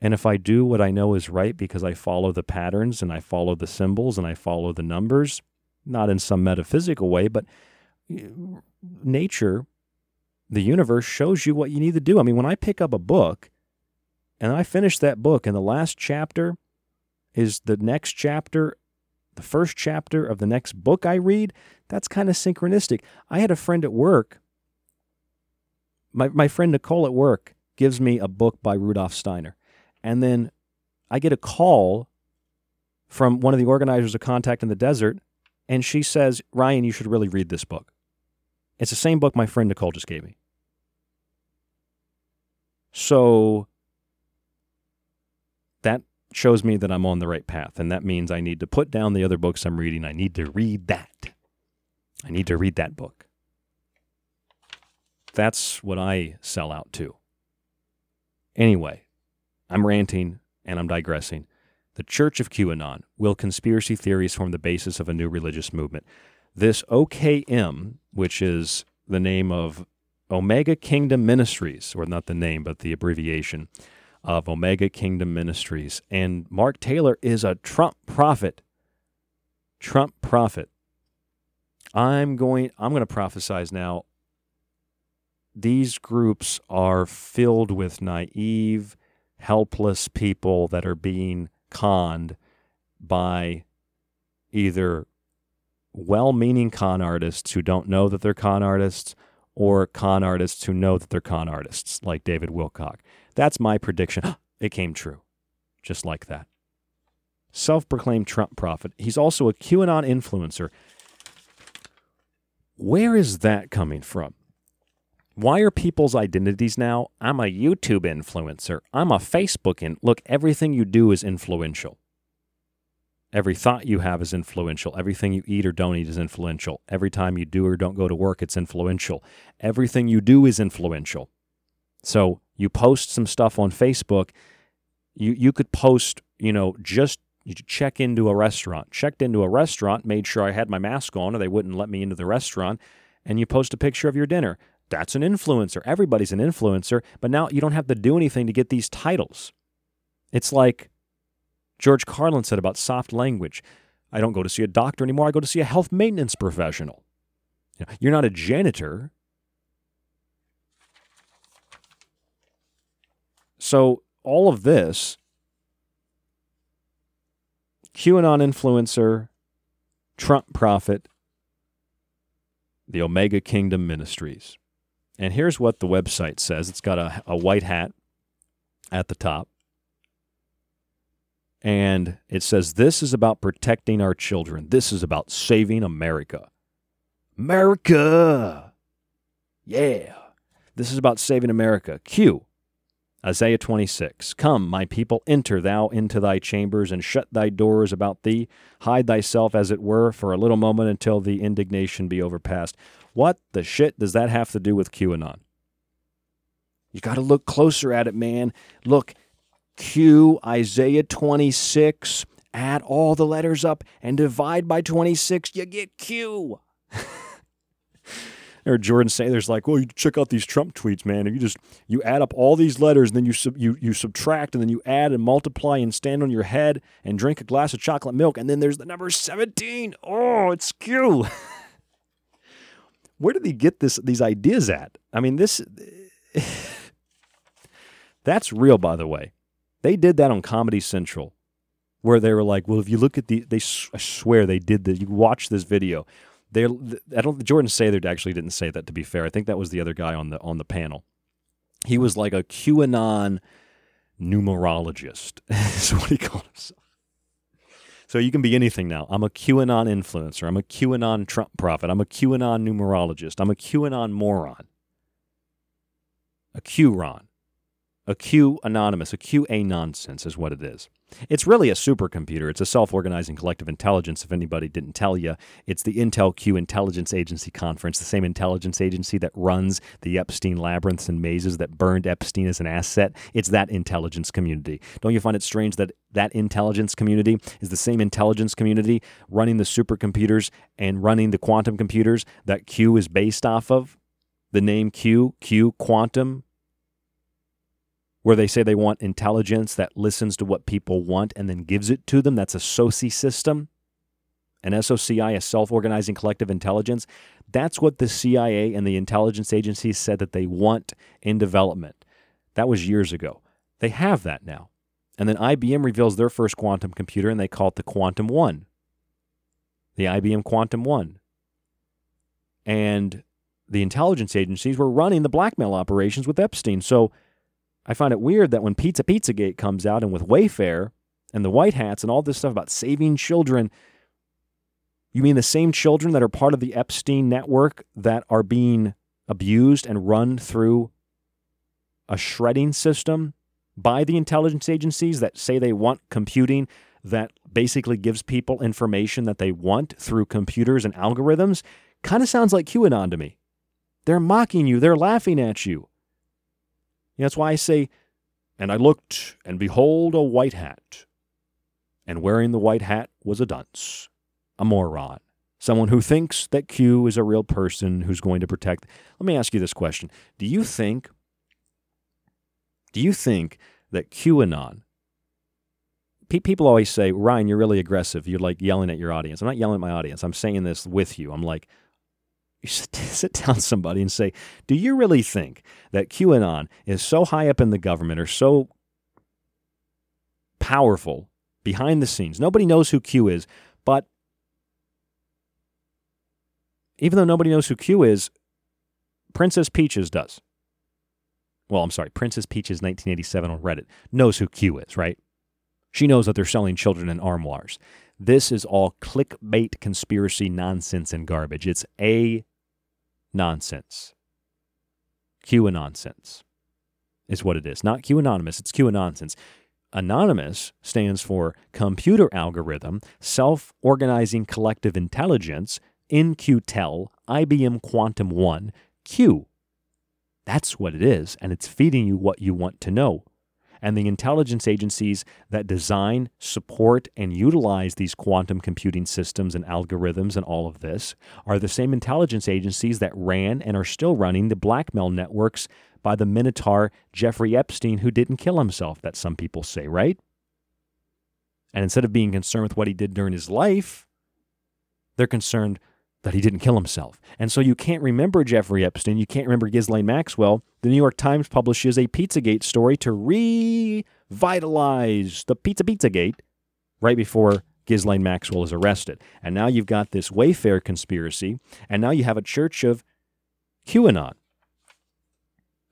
And if I do what I know is right because I follow the patterns and I follow the symbols and I follow the numbers, not in some metaphysical way, but nature, the universe shows you what you need to do. I mean, when I pick up a book and I finish that book and the last chapter is the next chapter the first chapter of the next book I read, that's kind of synchronistic. I had a friend at work, my friend Nicole at work gives me a book by Rudolf Steiner. And then I get a call from one of the organizers of Contact in the Desert, and she says, Ryan, you should really read this book. It's the same book my friend Nicole just gave me. So that shows me that I'm on the right path, and that means I need to put down the other books I'm reading. I need to read that. I need to read that book. That's what I sell out to. Anyway, I'm ranting and I'm digressing. The Church of QAnon. Will conspiracy theories form the basis of a new religious movement? This OKM, which is the name of Omega Kingdom Ministries, or not the name, but the abbreviation of Omega Kingdom Ministries. And Mark Taylor is a Trump prophet. Trump prophet. I'm going to prophesize now. These groups are filled with naive, helpless people that are being conned by either well-meaning con artists who don't know that they're con artists, or con artists who know that they're con artists, like David Wilcock. That's my prediction. It came true. Just like that. Self-proclaimed Trump prophet. He's also a QAnon influencer. Where is that coming from? Why are people's identities now? I'm a YouTube influencer. I'm a Facebook Look, everything you do is influential. Every thought you have is influential. Everything you eat or don't eat is influential. Every time you do or don't go to work, it's influential. Everything you do is influential. So you post some stuff on Facebook. You could post, just you check into a restaurant. Checked into a restaurant, made sure I had my mask on or they wouldn't let me into the restaurant, and you post a picture of your dinner. That's an influencer. Everybody's an influencer, but now you don't have to do anything to get these titles. It's like George Carlin said about soft language. I don't go to see a doctor anymore. I go to see a health maintenance professional. You're not a janitor. So all of this, QAnon influencer, Trump prophet, the Omega Kingdom Ministries. And here's what the website says. It's got a white hat at the top. And it says, this is about protecting our children. This is about saving America. America! Yeah! This is about saving America. Q, Isaiah 26. Come, my people, enter thou into thy chambers and shut thy doors about thee. Hide thyself, as it were, for a little moment until the indignation be overpast. What the shit does that have to do with QAnon? You got to look closer at it, man. Look. Q, Isaiah 26, add all the letters up and divide by 26, you get Q. Or Jordan Sather's like, well, you check out these Trump tweets, man. You add up all these letters, and then you subtract, and then you add and multiply and stand on your head and drink a glass of chocolate milk, and then there's the number 17. Oh, it's Q. Where did they get these ideas at? I mean, this... That's real, by the way. They did that on Comedy Central, where they were like, well, if you look at I swear they did that. You watch this video. Jordan Sather actually didn't say that, to be fair. I think that was the other guy on the panel. He was like a QAnon numerologist, is what he called himself. So you can be anything now. I'm a QAnon influencer. I'm a QAnon Trump prophet. I'm a QAnon numerologist. I'm a QAnon moron. A QAnon. A Q anonymous, a QA nonsense is what it is. It's really a supercomputer. It's a self-organizing collective intelligence, if anybody didn't tell you. It's the Intel Q Intelligence Agency Conference, the same intelligence agency that runs the Epstein labyrinths and mazes that burned Epstein as an asset. It's that intelligence community. Don't you find it strange that that intelligence community is the same intelligence community running the supercomputers and running the quantum computers that Q is based off of? The name Q, Q Quantum, where they say they want intelligence that listens to what people want and then gives it to them. That's a SOCI system. An SOCI, a self-organizing collective intelligence. That's what the CIA and the intelligence agencies said that they want in development. That was years ago. They have that now. And then IBM reveals their first quantum computer, and they call it the Quantum One. the IBM Quantum One. And the intelligence agencies were running the blackmail operations with Epstein. So I find it weird that when Pizzagate comes out and with Wayfair and the White Hats and all this stuff about saving children, you mean the same children that are part of the Epstein network that are being abused and run through a shredding system by the intelligence agencies that say they want computing that basically gives people information that they want through computers and algorithms? Kind of sounds like QAnon to me. They're mocking you. They're laughing at you. And that's why I say, and I looked, and behold, a white hat. And wearing the white hat was a dunce, a moron, someone who thinks that Q is a real person who's going to protect. Let me ask you this question. Do you think that QAnon, people always say, Ryan, you're really aggressive. You're like yelling at your audience. I'm not yelling at my audience. I'm saying this with you. I'm like, you sit down somebody and say, do you really think that QAnon is so high up in the government or so powerful behind the scenes? Nobody knows who Q is, but even though nobody knows who Q is, Princess Peaches does. Well, I'm sorry, Princess Peaches 1987 on Reddit knows who Q is, right? She knows that they're selling children in armoires. This is all clickbait conspiracy nonsense and garbage. It's a nonsense. QAnonsense is what it is. Not QAnonymous, it's QAnonsense. Anonymous stands for Computer Algorithm, Self-Organizing Collective Intelligence, NQTEL, IBM Quantum One, Q. That's what it is, and it's feeding you what you want to know. And the intelligence agencies that design, support, and utilize these quantum computing systems and algorithms and all of this are the same intelligence agencies that ran and are still running the blackmail networks by the Minotaur Jeffrey Epstein, who didn't kill himself, that some people say, right? And instead of being concerned with what he did during his life, they're concerned that he didn't kill himself. And so you can't remember Jeffrey Epstein, you can't remember Ghislaine Maxwell. The New York Times publishes a Pizzagate story to revitalize the Pizzagate right before Ghislaine Maxwell is arrested. And now you've got this Wayfair conspiracy, and now you have a church of QAnon.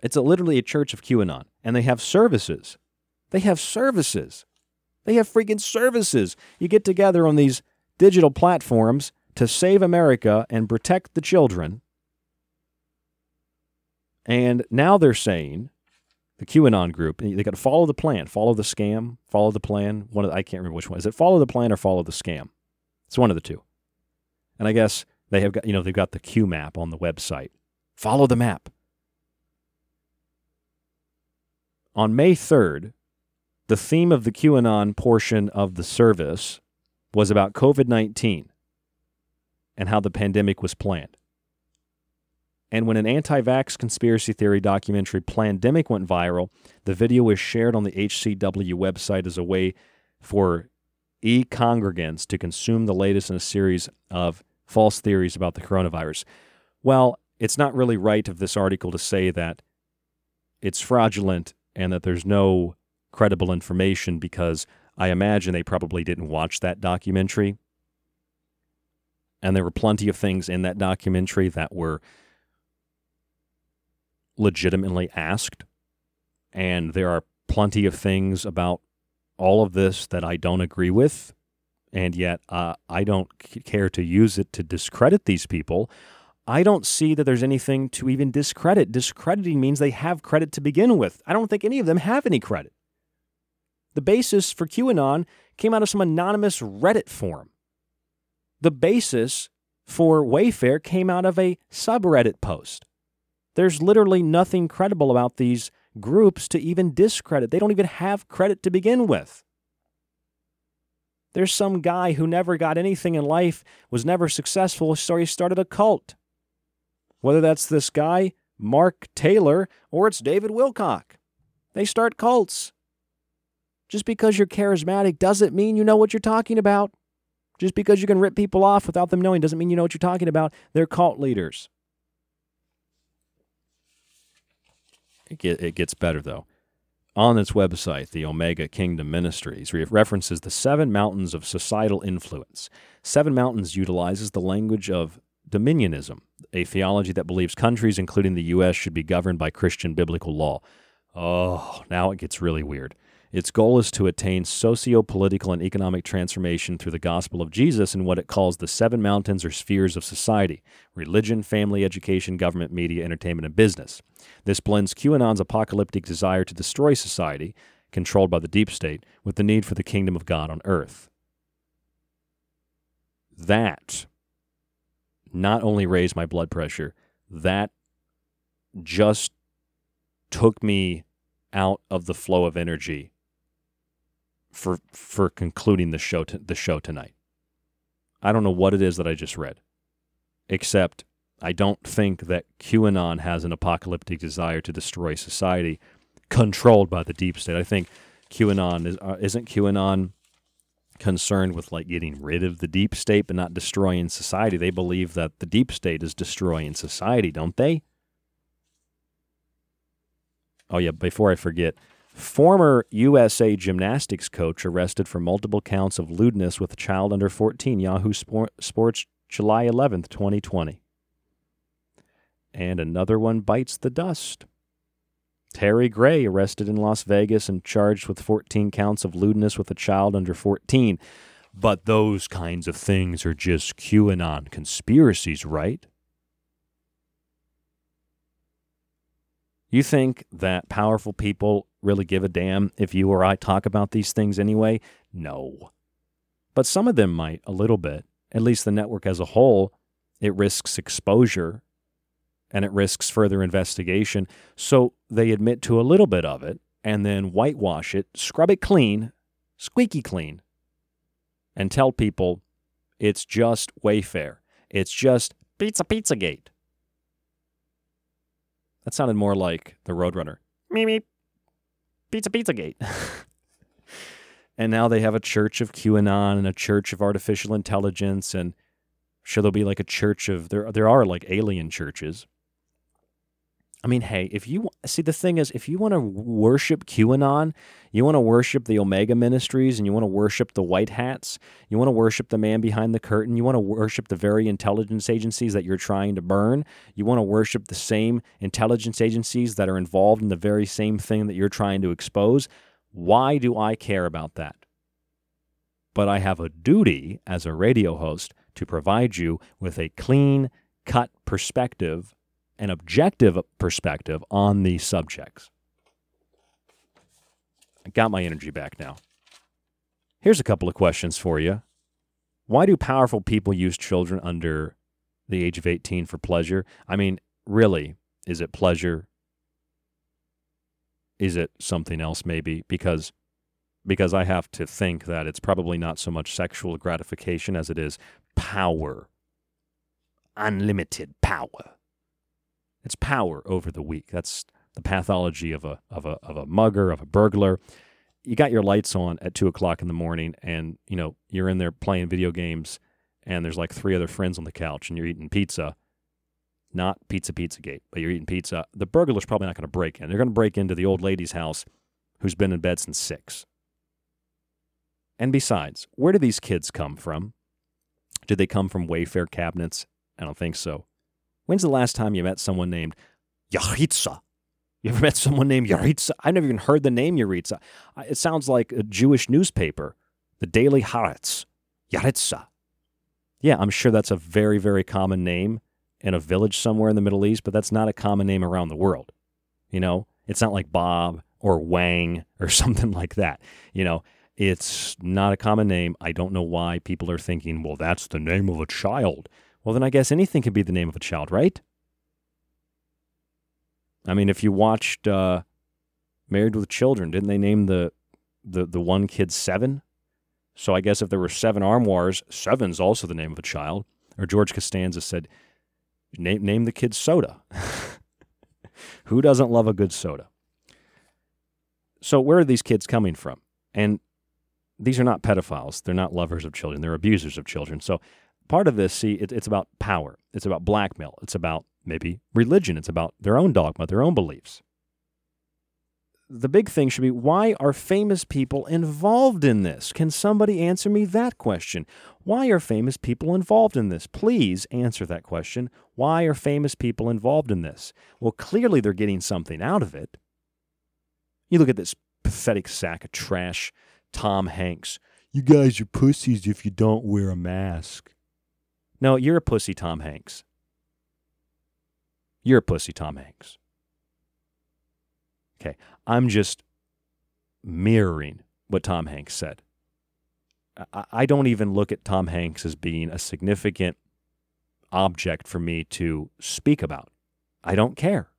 It's literally a church of QAnon, and they have services. They have services. They have freaking services. You get together on these digital platforms to save America and protect the children. And now they're saying, the QAnon group, they got to follow the plan, follow the scam, follow the plan. I can't remember which one. Is it follow the plan or follow the scam? It's one of the two. And I guess they have got, they've got the Q map on the website. Follow the map. On May 3rd, the theme of the QAnon portion of the service was about COVID-19. And how the pandemic was planned. And when an anti-vax conspiracy theory documentary, Plandemic, went viral, the video was shared on the HCW website as a way for e-congregants to consume the latest in a series of false theories about the coronavirus. Well, it's not really right of this article to say that it's fraudulent and that there's no credible information, because I imagine they probably didn't watch that documentary. And there were plenty of things in that documentary that were legitimately asked. And there are plenty of things about all of this that I don't agree with. And yet I don't care to use it to discredit these people. I don't see that there's anything to even discredit. Discrediting means they have credit to begin with. I don't think any of them have any credit. The basis for QAnon came out of some anonymous Reddit forum. The basis for Wayfair came out of a subreddit post. There's literally nothing credible about these groups to even discredit. They don't even have credit to begin with. There's some guy who never got anything in life, was never successful, so he started a cult. Whether that's this guy, Mark Taylor, or it's David Wilcock. They start cults. Just because you're charismatic doesn't mean you know what you're talking about. Just because you can rip people off without them knowing doesn't mean you know what you're talking about. They're cult leaders. It gets better, though. on its website, the Omega Kingdom Ministries, references the seven mountains of societal influence. Seven Mountains utilizes the language of dominionism, a theology that believes countries, including the U.S., should be governed by Christian biblical law. Oh, now it gets really weird. Its goal is to attain socio-political and economic transformation through the gospel of Jesus in what it calls the seven mountains or spheres of society: religion, family, education, government, media, entertainment, and business. This blends QAnon's apocalyptic desire to destroy society, controlled by the deep state, with the need for the kingdom of God on earth. That not only raised my blood pressure, that just took me out of the flow of energy for concluding the show tonight. I don't know what it is that I just read, except I don't think that QAnon has an apocalyptic desire to destroy society controlled by the deep state. I think QAnon isn't QAnon concerned with like getting rid of the deep state but not destroying society? They believe that the deep state is destroying society, don't they? Oh yeah, before I forget, former USA gymnastics coach arrested for multiple counts of lewdness with a child under 14, Yahoo Sports, July 11th, 2020. And another one bites the dust. Terry Gray arrested in Las Vegas and charged with 14 counts of lewdness with a child under 14. But those kinds of things are just QAnon conspiracies, right? You think that powerful people really give a damn if you or I talk about these things anyway? No. But some of them might, a little bit. At least the network as a whole, it risks exposure and it risks further investigation. So they admit to a little bit of it and then whitewash it, scrub it clean, squeaky clean, and tell people it's just Wayfair. It's just Pizza Gate. That sounded more like the Roadrunner. Meep, Pizza Gate. And now they have a church of QAnon and a church of artificial intelligence, and sure there'll be like a church of there are like alien churches. I mean, hey, if you see, the thing is, if you want to worship QAnon, you want to worship the Omega Ministries, and you want to worship the White Hats, you want to worship the man behind the curtain, you want to worship the very intelligence agencies that you're trying to burn, you want to worship the same intelligence agencies that are involved in the very same thing that you're trying to expose, why do I care about that? But I have a duty as a radio host to provide you with a clean cut perspective, an objective perspective on these subjects. I got my energy back now. Here's a couple of questions for you. Why do powerful people use children under the age of 18 for pleasure? I mean, really, is it pleasure? Is it something else maybe? Because I have to think that it's probably not so much sexual gratification as it is power. Unlimited power. It's power over the weak. That's the pathology of a mugger, of a burglar. You got your lights on at 2:00 in the morning, and you know you're in there playing video games, and there's like three other friends on the couch, and you're eating pizza. Not Pizza Gate, but you're eating pizza. The burglar's probably not going to break in. They're going to break into the old lady's house, who's been in bed since 6. And besides, where do these kids come from? Did they come from Wayfair cabinets? I don't think so. When's the last time you met someone named Yaritza? You ever met someone named Yaritza? I've never even heard the name Yaritza. It sounds like a Jewish newspaper, the Daily Haaretz. Yaritza. Yeah, I'm sure that's a very, very common name in a village somewhere in the Middle East, but that's not a common name around the world. You know, it's not like Bob or Wang or something like that. You know, it's not a common name. I don't know why people are thinking, well, that's the name of a child. Well, then I guess anything could be the name of a child, right? I mean, if you watched Married with Children, didn't they name the one kid Seven? So I guess if there were seven armoires, Seven's also the name of a child. Or George Costanza said, name the kid Soda. Who doesn't love a good soda? So where are these kids coming from? And these are not pedophiles. They're not lovers of children. They're abusers of children. So part of this, see, it's about power. It's about blackmail. It's about maybe religion. It's about their own dogma, their own beliefs. the big thing should be, why are famous people involved in this? Can somebody answer me that question? Why are famous people involved in this? Please answer that question. Why are famous people involved in this? Well, clearly they're getting something out of it. You look at this pathetic sack of trash, Tom Hanks. You guys are pussies if you don't wear a mask. No, you're a pussy, Tom Hanks. You're a pussy, Tom Hanks. Okay, I'm just mirroring what Tom Hanks said. I don't even look at Tom Hanks as being a significant object for me to speak about. I don't care.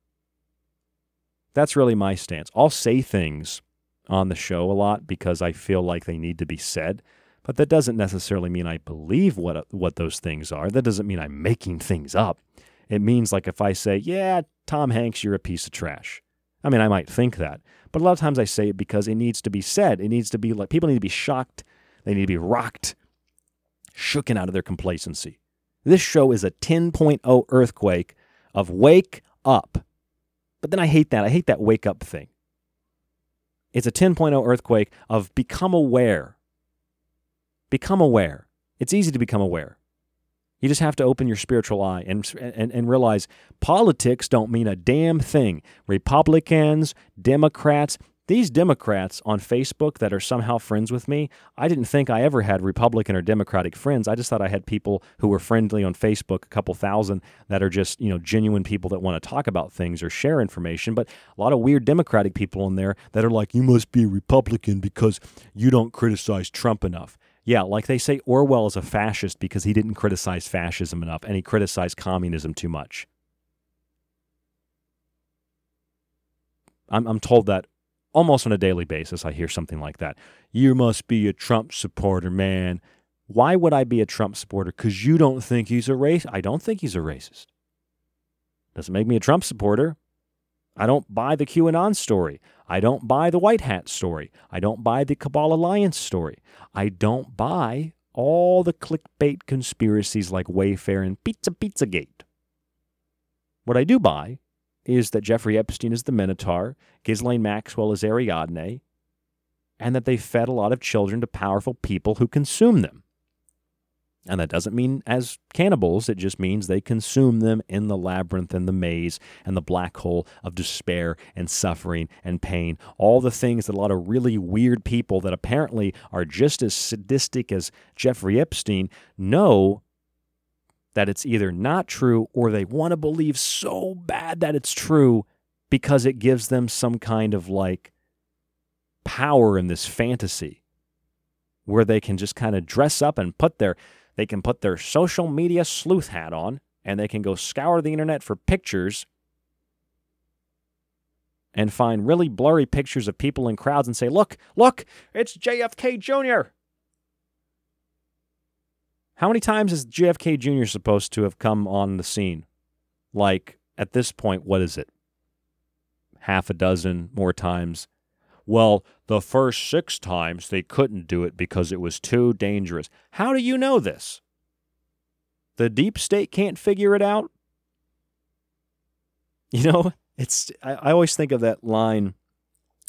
That's really my stance. I'll say things on the show a lot because I feel like they need to be said, but that doesn't necessarily mean I believe what those things are. That doesn't mean I'm making things up. It means, like, if I say, yeah, Tom Hanks, you're a piece of trash. I mean, I might think that, but a lot of times I say it because it needs to be said. It needs to be, like, people need to be shocked. They need to be rocked, shooken out of their complacency. This show is a 10.0 earthquake of wake up. But then I hate that. I hate that wake up thing. It's a 10.0 earthquake of become aware. Become aware. It's easy to become aware. You just have to open your spiritual eye and realize politics don't mean a damn thing. Republicans, Democrats, these Democrats on Facebook that are somehow friends with me, I didn't think I ever had Republican or Democratic friends. I just thought I had people who were friendly on Facebook, a couple thousand, that are just, you know, genuine people that want to talk about things or share information. But a lot of weird Democratic people in there that are like, you must be a Republican because you don't criticize Trump enough. Yeah, like they say Orwell is a fascist because he didn't criticize fascism enough and he criticized communism too much. I'm told that almost on a daily basis. I hear something like that. You must be a Trump supporter, man. Why would I be a Trump supporter? Because you don't think he's a racist. I don't think he's a racist. Doesn't make me a Trump supporter. I don't buy the QAnon story. I don't buy the White Hat story. I don't buy the Cabal Alliance story. I don't buy all the clickbait conspiracies like Wayfair and Pizza Gate. What I do buy is that Jeffrey Epstein is the Minotaur, Ghislaine Maxwell is Ariadne, and that they fed a lot of children to powerful people who consume them. And that doesn't mean as cannibals, it just means they consume them in the labyrinth and the maze and the black hole of despair and suffering and pain. All the things that a lot of really weird people that apparently are just as sadistic as Jeffrey Epstein know that it's either not true or they want to believe so bad that it's true because it gives them some kind of, like, power in this fantasy where they can just kind of dress up and they can put their social media sleuth hat on, and they can go scour the internet for pictures and find really blurry pictures of people in crowds and say, look, it's JFK Jr. How many times is JFK Jr. supposed to have come on the scene? Like, at this point, what is it? Half a dozen more times. Well, the first 6 times they couldn't do it because it was too dangerous. How do you know this? The deep state can't figure it out? You know, I always think of that line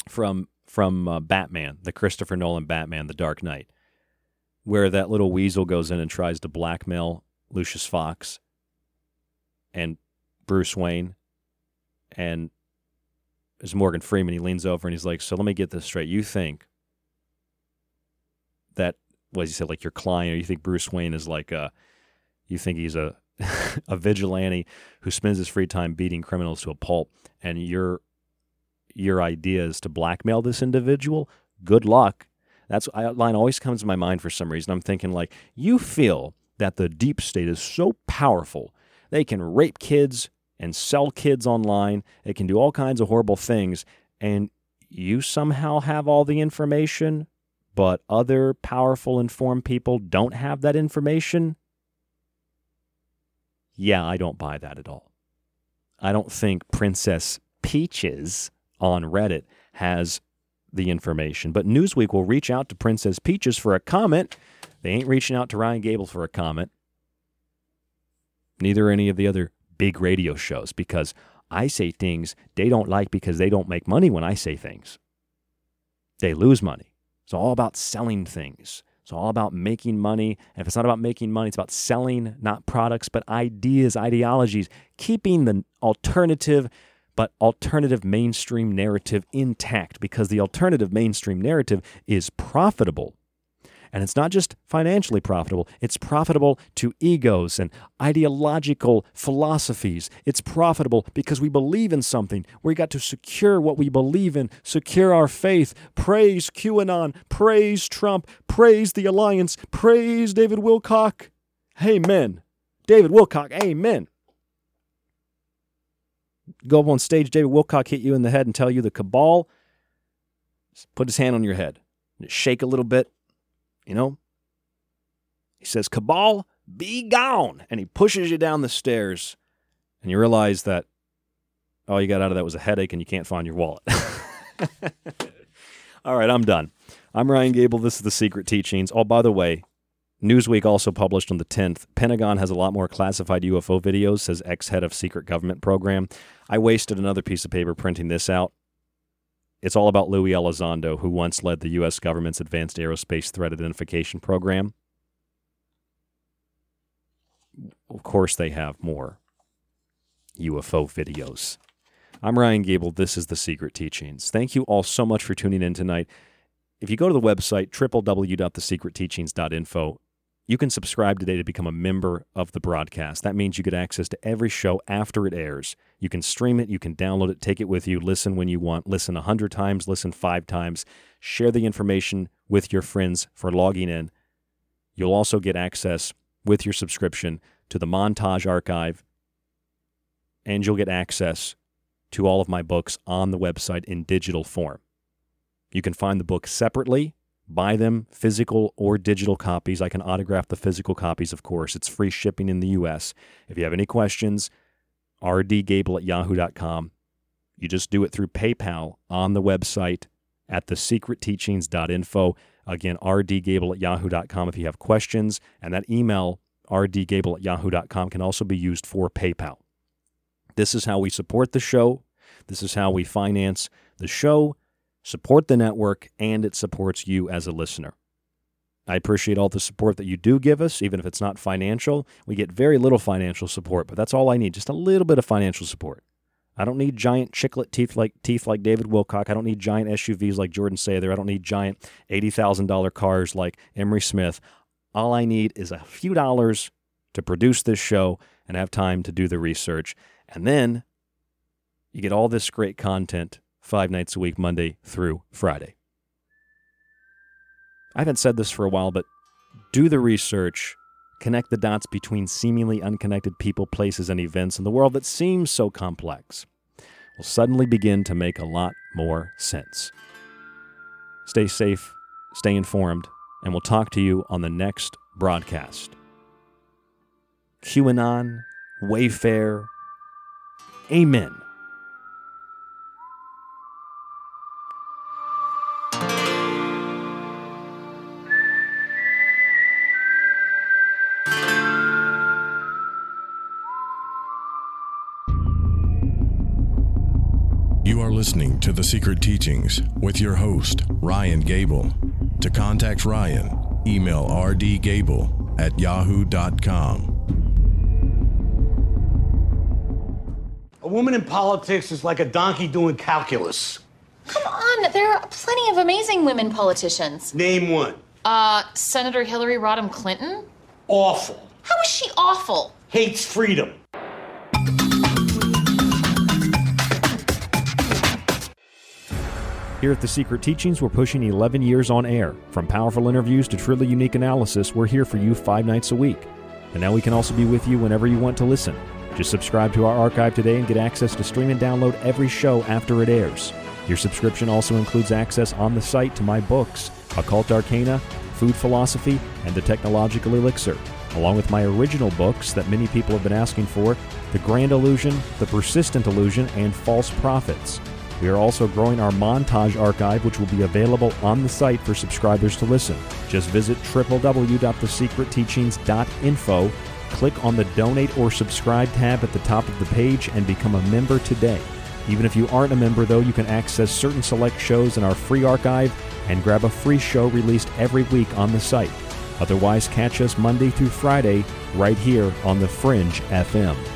from Batman, the Christopher Nolan Batman, The Dark Knight, where that little weasel goes in and tries to blackmail Lucius Fox and Bruce Wayne, and it's Morgan Freeman. He leans over and he's like, so let me get this straight. You think that, well, as you said, like your client, or you think Bruce Wayne is like you think he's a vigilante who spends his free time beating criminals to a pulp, and your idea is to blackmail this individual? Good luck. That's that line always comes to my mind for some reason. I'm thinking, like, you feel that the deep state is so powerful, they can rape kids and sell kids online. It can do all kinds of horrible things, and you somehow have all the information, but other powerful, informed people don't have that information? Yeah, I don't buy that at all. I don't think Princess Peaches on Reddit has the information, but Newsweek will reach out to Princess Peaches for a comment. They ain't reaching out to Ryan Gable for a comment. Neither any of the other big radio shows, because I say things they don't like because they don't make money when I say things. They lose money. It's all about selling things. It's all about making money. And if it's not about making money, it's about selling, not products, but ideas, ideologies, keeping the alternative, but alternative mainstream narrative intact, because the alternative mainstream narrative is profitable. And it's not just financially profitable. It's profitable to egos and ideological philosophies. It's profitable because we believe in something. We got to secure what we believe in, secure our faith, praise QAnon, praise Trump, praise the Alliance, praise David Wilcock. Amen. David Wilcock, amen. Go up on stage, David Wilcock hit you in the head and tell you the cabal. Put his hand on your head. Shake a little bit. You know, he says, cabal, be gone. And he pushes you down the stairs. And you realize that all you got out of that was a headache and you can't find your wallet. All right, I'm done. I'm Ryan Gable. This is The Secret Teachings. Oh, by the way, Newsweek also published on the 10th, Pentagon has a lot more classified UFO videos, says ex-head of secret government program. I wasted another piece of paper printing this out. It's all about Louis Elizondo, who once led the U.S. government's Advanced Aerospace Threat Identification Program. Of course they have more UFO videos. I'm Ryan Gable. This is The Secret Teachings. Thank you all so much for tuning in tonight. If you go to the website, www.thesecretteachings.info, you can subscribe today to become a member of the broadcast. That means you get access to every show after it airs. You can stream it, you can download it, take it with you, listen when you want, listen 100 times, listen 5 times, share the information with your friends for logging in. You'll also get access with your subscription to the montage archive, and you'll get access to all of my books on the website in digital form. You can find the books separately. Buy them, physical or digital copies. I can autograph the physical copies, of course. It's free shipping in the U.S. If you have any questions, rdgable@yahoo.com. You just do it through PayPal on the website at thesecretteachings.info. Again, rdgable@yahoo.com if you have questions. And that email, rdgable@yahoo.com, can also be used for PayPal. This is how we support the show. This is how we finance the show. Support the network, and it supports you as a listener. I appreciate all the support that you do give us, even if it's not financial. We get very little financial support, but that's all I need, just a little bit of financial support. I don't need giant chiclet teeth like David Wilcock. I don't need giant SUVs like Jordan Sather. I don't need giant $80,000 cars like Emery Smith. All I need is a few dollars to produce this show and have time to do the research. And then you get all this great content 5 nights a week, Monday through Friday. I haven't said this for a while, but do the research, connect the dots between seemingly unconnected people, places, and events in the world that seems so complex. Will suddenly begin to make a lot more sense. Stay safe, stay informed, and we'll talk to you on the next broadcast. QAnon, Wayfair, amen. Listening to The Secret Teachings with your host, Ryan Gable. To contact Ryan, email rdgable@yahoo.com. A woman in politics is like a donkey doing calculus. Come on, there are plenty of amazing women politicians. Name one. Senator Hillary Rodham Clinton? Awful. How is she awful? Hates freedom. Here at The Secret Teachings, we're pushing 11 years on air. From powerful interviews to truly unique analysis, we're here for you 5 nights a week. And now we can also be with you whenever you want to listen. Just subscribe to our archive today and get access to stream and download every show after it airs. Your subscription also includes access on the site to my books, Occult Arcana, Food Philosophy, and The Technological Elixir, along with my original books that many people have been asking for, The Grand Illusion, The Persistent Illusion, and False Prophets. We are also growing our montage archive, which will be available on the site for subscribers to listen. Just visit www.thesecretteachings.info click on the Donate or Subscribe tab at the top of the page and become a member today. Even if you aren't a member, though, you can access certain select shows in our free archive and grab a free show released every week on the site. Otherwise, catch us Monday through Friday right here on The Fringe FM.